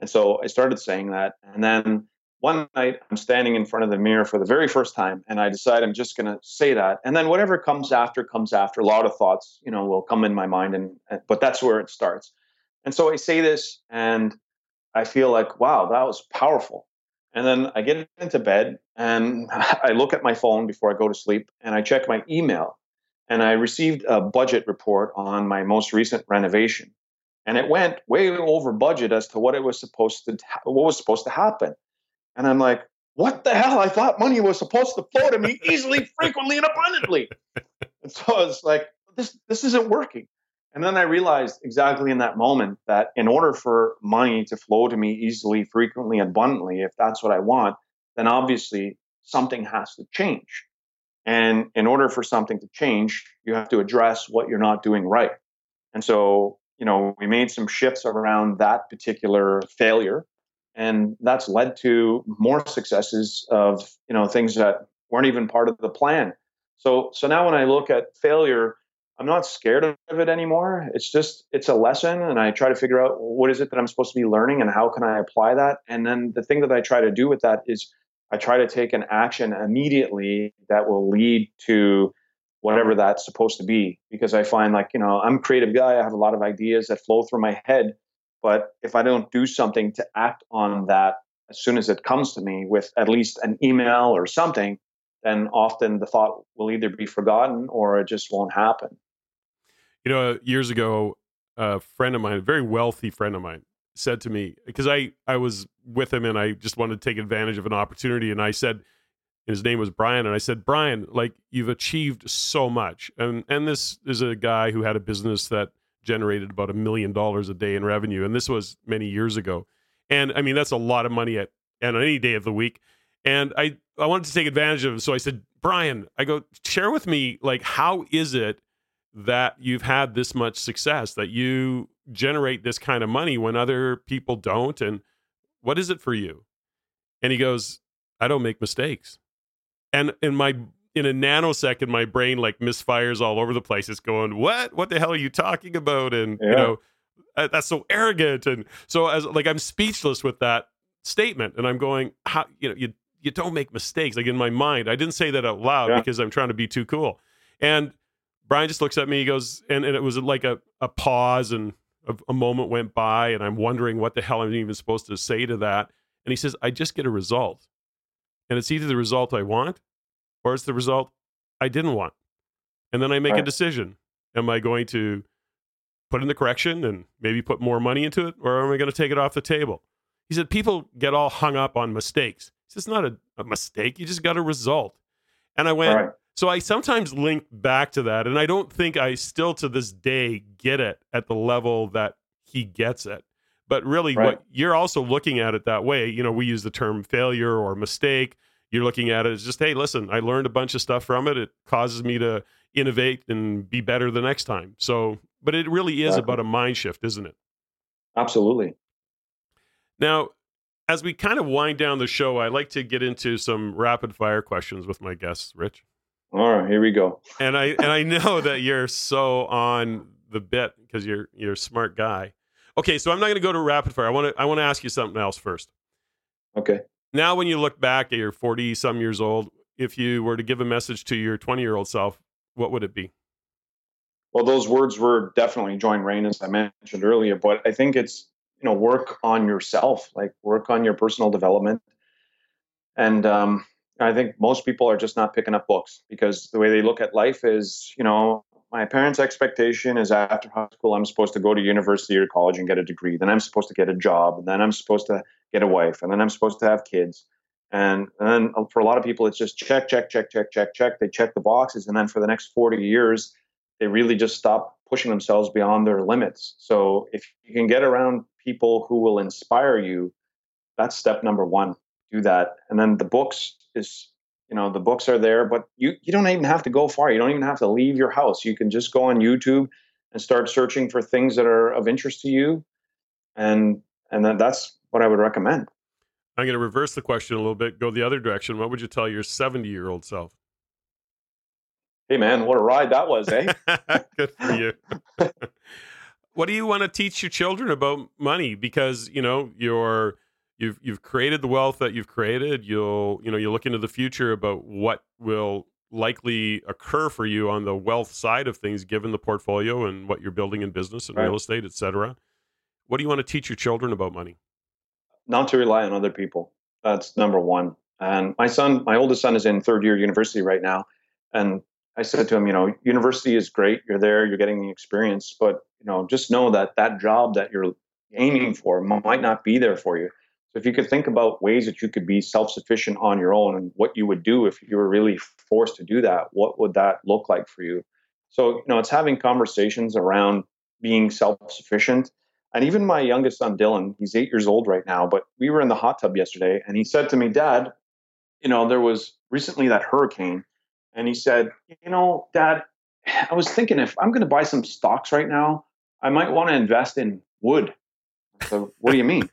And so I started saying that. And then one night, I'm standing in front of the mirror for the very first time, and I decide I'm just going to say that. And then whatever comes after comes after. A lot of thoughts, you know, will come in my mind, and but that's where it starts. And so I say this, and I feel like, wow, that was powerful. And then I get into bed, and I look at my phone before I go to sleep, and I check my email, and I received a budget report on my most recent renovation, and it went way over budget as to what it was supposed to what was supposed to happen. And I'm like, what the hell? I thought money was supposed to flow to me easily, frequently, and abundantly. And so it's like, this, this isn't working. And then I realized exactly in that moment that in order for money to flow to me easily, frequently, and abundantly, if that's what I want, then obviously something has to change. And in order for something to change, you have to address what you're not doing right. And so, you know, we made some shifts around that particular failure. And that's led to more successes of, you know, things that weren't even part of the plan. So, so now when I look at failure, I'm not scared of it anymore. It's just, it's a lesson. And I try to figure out what is it that I'm supposed to be learning and how can I apply that? And then the thing that I try to do with that is I try to take an action immediately that will lead to whatever that's supposed to be. Because I find, like, you know, I'm a creative guy. I have a lot of ideas that flow through my head. But if I don't do something to act on that as soon as it comes to me with at least an email or something, then often the thought will either be forgotten or it just won't happen. You know, years ago, a friend of mine, a very wealthy friend of mine, said to me, because I, I was with him and I just wanted to take advantage of an opportunity. And I said, his name was Brian. And I said, Brian, like, you've achieved so much. And and this is a guy who had a business that generated about a million dollars a day in revenue. And this was many years ago. And I mean, that's a lot of money at, and on any day of the week. And I, I wanted to take advantage of it. So I said, Brian, I go, share with me, like, how is it that you've had this much success, that you generate this kind of money when other people don't? And what is it for you? And he goes, I don't make mistakes. And in my, in a nanosecond, my brain like misfires all over the place. It's going, what, what the hell are you talking about? And yeah. you know, that's so arrogant. And so as like, I'm speechless with that statement and I'm going, how, you know, you, you don't make mistakes. Like in my mind, I didn't say that out loud yeah. because I'm trying to be too cool. And Brian just looks at me, he goes, and, and it was like a, a pause and a, a moment went by and I'm wondering what the hell I'm even supposed to say to that. And he says, I just get a result. And it's either the result I want or it's the result I didn't want. And then I make right. a decision. Am I going to put in the correction and maybe put more money into it? Or am I going to take it off the table? He said, people get all hung up on mistakes. He says, it's not a, a mistake. You just got a result. And I went... Right. So I sometimes link back to that, and I don't think I still to this day get it at the level that he gets it. But really, right. what you're also looking at it that way, you know, we use the term failure or mistake. You're looking at it as just, hey, listen, I learned a bunch of stuff from it. It causes me to innovate and be better the next time. So, but it really is exactly. about a mind shift, isn't it? Absolutely. Now, as we kind of wind down the show, I like to get into some rapid fire questions with my guests, Rich. All right, here we go. And I and I know that you're so on the bit because you're you're a smart guy. Okay, so I'm not going to go to rapid fire. I want to I want to ask you something else first. Okay. Now, when you look back at your forty some years old, if you were to give a message to your twenty year old self, what would it be? Well, those words were definitely join REIN, as I mentioned earlier. But I think it's, you know, work on yourself, like work on your personal development, and um. I think most people are just not picking up books because the way they look at life is, you know, my parents' expectation is after high school, I'm supposed to go to university or college and get a degree. Then I'm supposed to get a job. And then I'm supposed to get a wife. And then I'm supposed to have kids. And, and then for a lot of people, it's just check, check, check, check, check, check. They check the boxes. And then for the next forty years, they really just stop pushing themselves beyond their limits. So if you can get around people who will inspire you, that's step number one. Do that. And then the books is, you know, the books are there, but you, you don't even have to go far. You don't even have to leave your house. You can just go on YouTube and start searching for things that are of interest to you. And, and then that's what I would recommend. I'm going to reverse the question a little bit, go the other direction. What would you tell your seventy year old self? Hey man, what a ride that was, eh? Good for you. What do you want to teach your children about money? Because, you know, you're You've you've created the wealth that you've created. You'll you know you look into the future about what will likely occur for you on the wealth side of things, given the portfolio and what you're building in business and right. real estate, et cetera. What do you want to teach your children about money? Not to rely on other people. That's number one. And my son, my oldest son, is in third year university right now, and I said to him, you know, university is great. You're there. You're getting the experience, but you know, just know that that job that you're aiming for might not be there for you. So if you could think about ways that you could be self-sufficient on your own and what you would do if you were really forced to do that, what would that look like for you? So, you know, it's having conversations around being self-sufficient. And even my youngest son, Dylan, he's eight years old right now, but we were in the hot tub yesterday and he said to me, Dad, you know, there was recently that hurricane. And he said, you know, Dad, I was thinking if I'm going to buy some stocks right now, I might want to invest in wood. So what do you mean?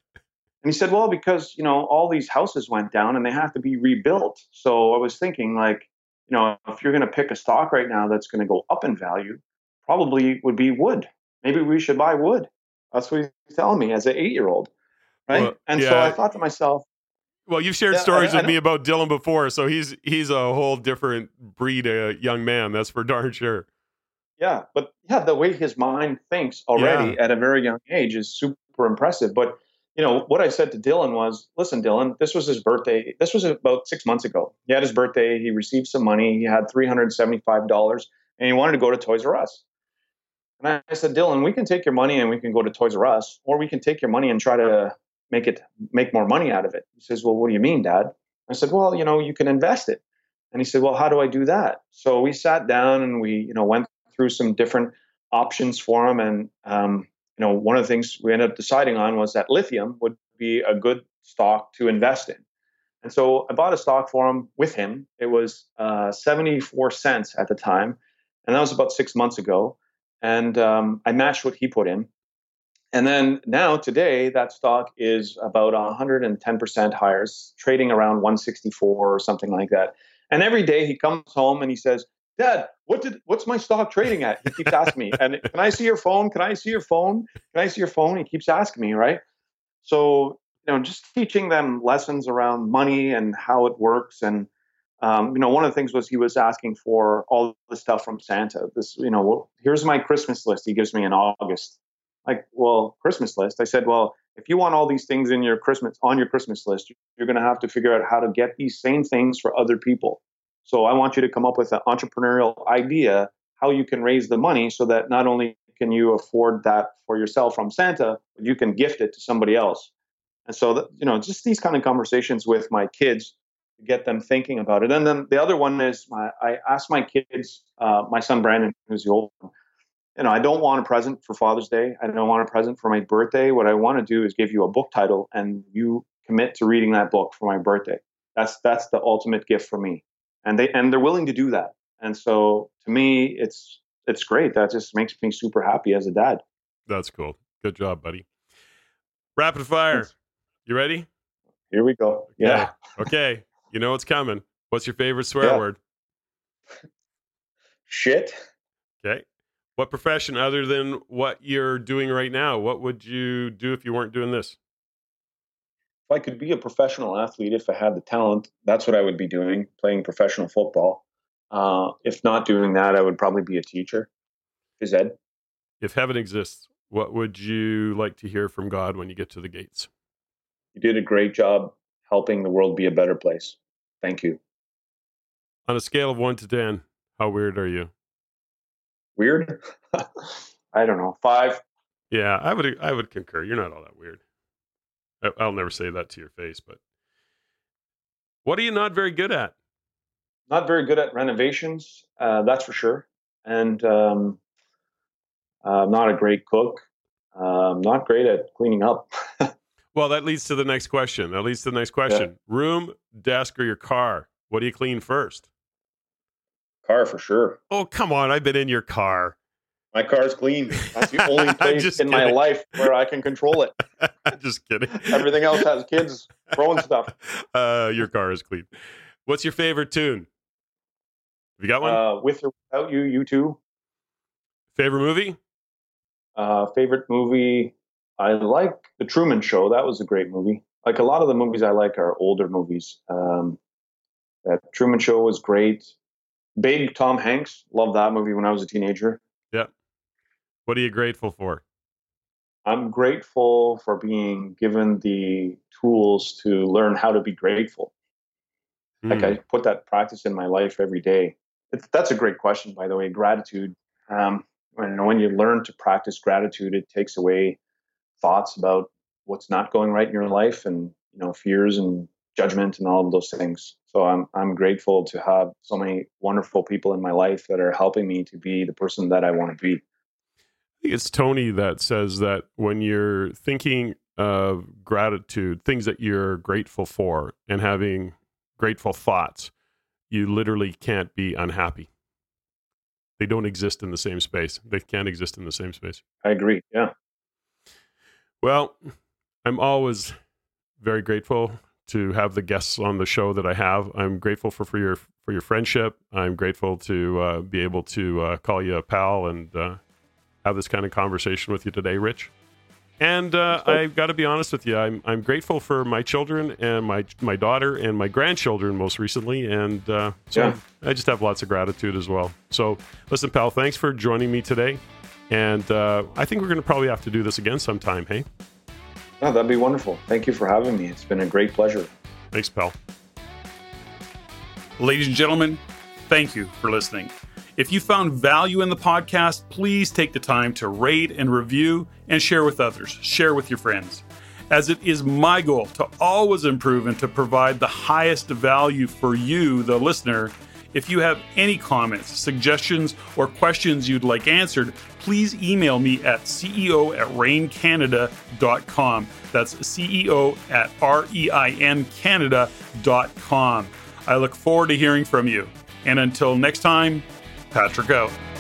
And he said, well, because, you know, all these houses went down and they have to be rebuilt. So I was thinking, like, you know, if you're going to pick a stock right now that's going to go up in value, probably would be wood. Maybe we should buy wood. That's what he's telling me as an eight-year-old, right? Well, and yeah. So I thought to myself. Well, you've shared yeah, stories I, I with don't... me about Dylan before, so he's he's a whole different breed of young man. That's for darn sure. Yeah, but yeah, the way his mind thinks already yeah. at a very young age is super impressive, but. You know, what I said to Dylan was, listen, Dylan, this was his birthday. This was about six months ago. He had his birthday. He received some money. He had three hundred seventy-five dollars and he wanted to go to Toys R Us. And I said, Dylan, we can take your money and we can go to Toys R Us, or we can take your money and try to make it make more money out of it. He says, well, what do you mean, Dad? I said, well, you know, you can invest it. And he said, well, how do I do that? So we sat down and we, you know, went through some different options for him. And, um, you know, one of the things we ended up deciding on was that lithium would be a good stock to invest in. And so I bought a stock for him with him. It was uh, seventy-four cents at the time. And that was about six months ago. And um, I matched what he put in. And then now today, that stock is about one hundred ten percent higher, trading around one sixty-four or something like that. And every day he comes home and he says, Dad, what did what's my stock trading at? He keeps asking me. And can I see your phone? Can I see your phone? Can I see your phone? He keeps asking me, right? So, you know, just teaching them lessons around money and how it works. And, um, you know, one of the things was he was asking for all the stuff from Santa. This, you know, well, here's my Christmas list he gives me in August. Like, well, Christmas list. I said, well, if you want all these things in your Christmas on your Christmas list, you're going to have to figure out how to get these same things for other people. So I want you to come up with an entrepreneurial idea, how you can raise the money so that not only can you afford that for yourself from Santa, but you can gift it to somebody else. And so, that, you know, just these kind of conversations with my kids to get them thinking about it. And then the other one is my, I asked my kids, uh, my son, Brandon, who's the old one, you know, I don't want a present for Father's Day. I don't want a present for my birthday. What I want to do is give you a book title and you commit to reading that book for my birthday. That's, that's the ultimate gift for me. And they and they're willing to do that. And so to me, it's it's great. That just makes me super happy as a dad. That's cool. Good job, buddy. Rapid fire. You ready? Here we go. Yeah. Okay. okay. You know what's coming. What's your favorite swear yeah. word? Shit. Okay. What profession other than what you're doing right now? What would you do if you weren't doing this? I could be a professional athlete if I had the talent. That's what I would be doing, playing professional football. Uh, if not doing that, I would probably be a teacher. Phys ed. If heaven exists, what would you like to hear from God when you get to the gates? You did a great job helping the world be a better place. Thank you. On a scale of one to ten, how weird are you? Weird? I don't know. Five. Yeah, I would. I would concur. You're not all that weird. I'll never say that to your face, but what are you not very good at? Not very good at renovations. Uh, that's for sure. And, um, I'm not a great cook. Um, uh, not great at cleaning up. Well, that leads to the next question. That leads to the next question. Yeah. Room, desk, or your car. What do you clean first? Car for sure. Oh, come on. I've been in your car. My car's clean. That's the only place in kidding. my life where I can control it. I'm just kidding. Everything else has kids throwing stuff. Uh, your car is clean. What's your favorite tune? Have you got one? Uh, with or without you, you two. Favorite movie? Uh, favorite movie? I like The Truman Show. That was a great movie. Like a lot of the movies I like are older movies. Um, that Truman Show was great. Big Tom Hanks. Loved that movie when I was a teenager. Yeah. What are you grateful for? I'm grateful for being given the tools to learn how to be grateful. Mm. Like I put that practice in my life every day. It's, that's a great question, by the way, gratitude. Um, when, when you learn to practice gratitude, it takes away thoughts about what's not going right in your life and you know, fears and judgment and all of those things. So I'm I'm grateful to have so many wonderful people in my life that are helping me to be the person that I want to be. It's Tony that says that when you're thinking of gratitude, things that you're grateful for, and having grateful thoughts, you literally can't be unhappy. They don't exist in the same space. They can't exist in the same space. I agree. Yeah. Well, I'm always very grateful to have the guests on the show that I have. I'm grateful for, for your for your friendship. I'm grateful to uh, be able to uh, call you a pal and uh, have this kind of conversation with you today, Rich. And uh, I've got to be honest with you. I'm I'm grateful for my children and my my daughter and my grandchildren most recently. And uh, so yeah. I just have lots of gratitude as well. So listen, pal, thanks for joining me today. And uh, I think we're going to probably have to do this again sometime, hey? Yeah, that'd be wonderful. Thank you for having me. It's been a great pleasure. Thanks, pal. Ladies and gentlemen, thank you for listening. If you found value in the podcast, please take the time to rate and review and share with others. Share with your friends, as it is my goal to always improve and to provide the highest value for you, the listener. If you have any comments, suggestions, or questions you'd like answered, please email me at C E O at rein canada dot com. That's C E O at rein canada dot com. I look forward to hearing from you. And until next time, Patrick out.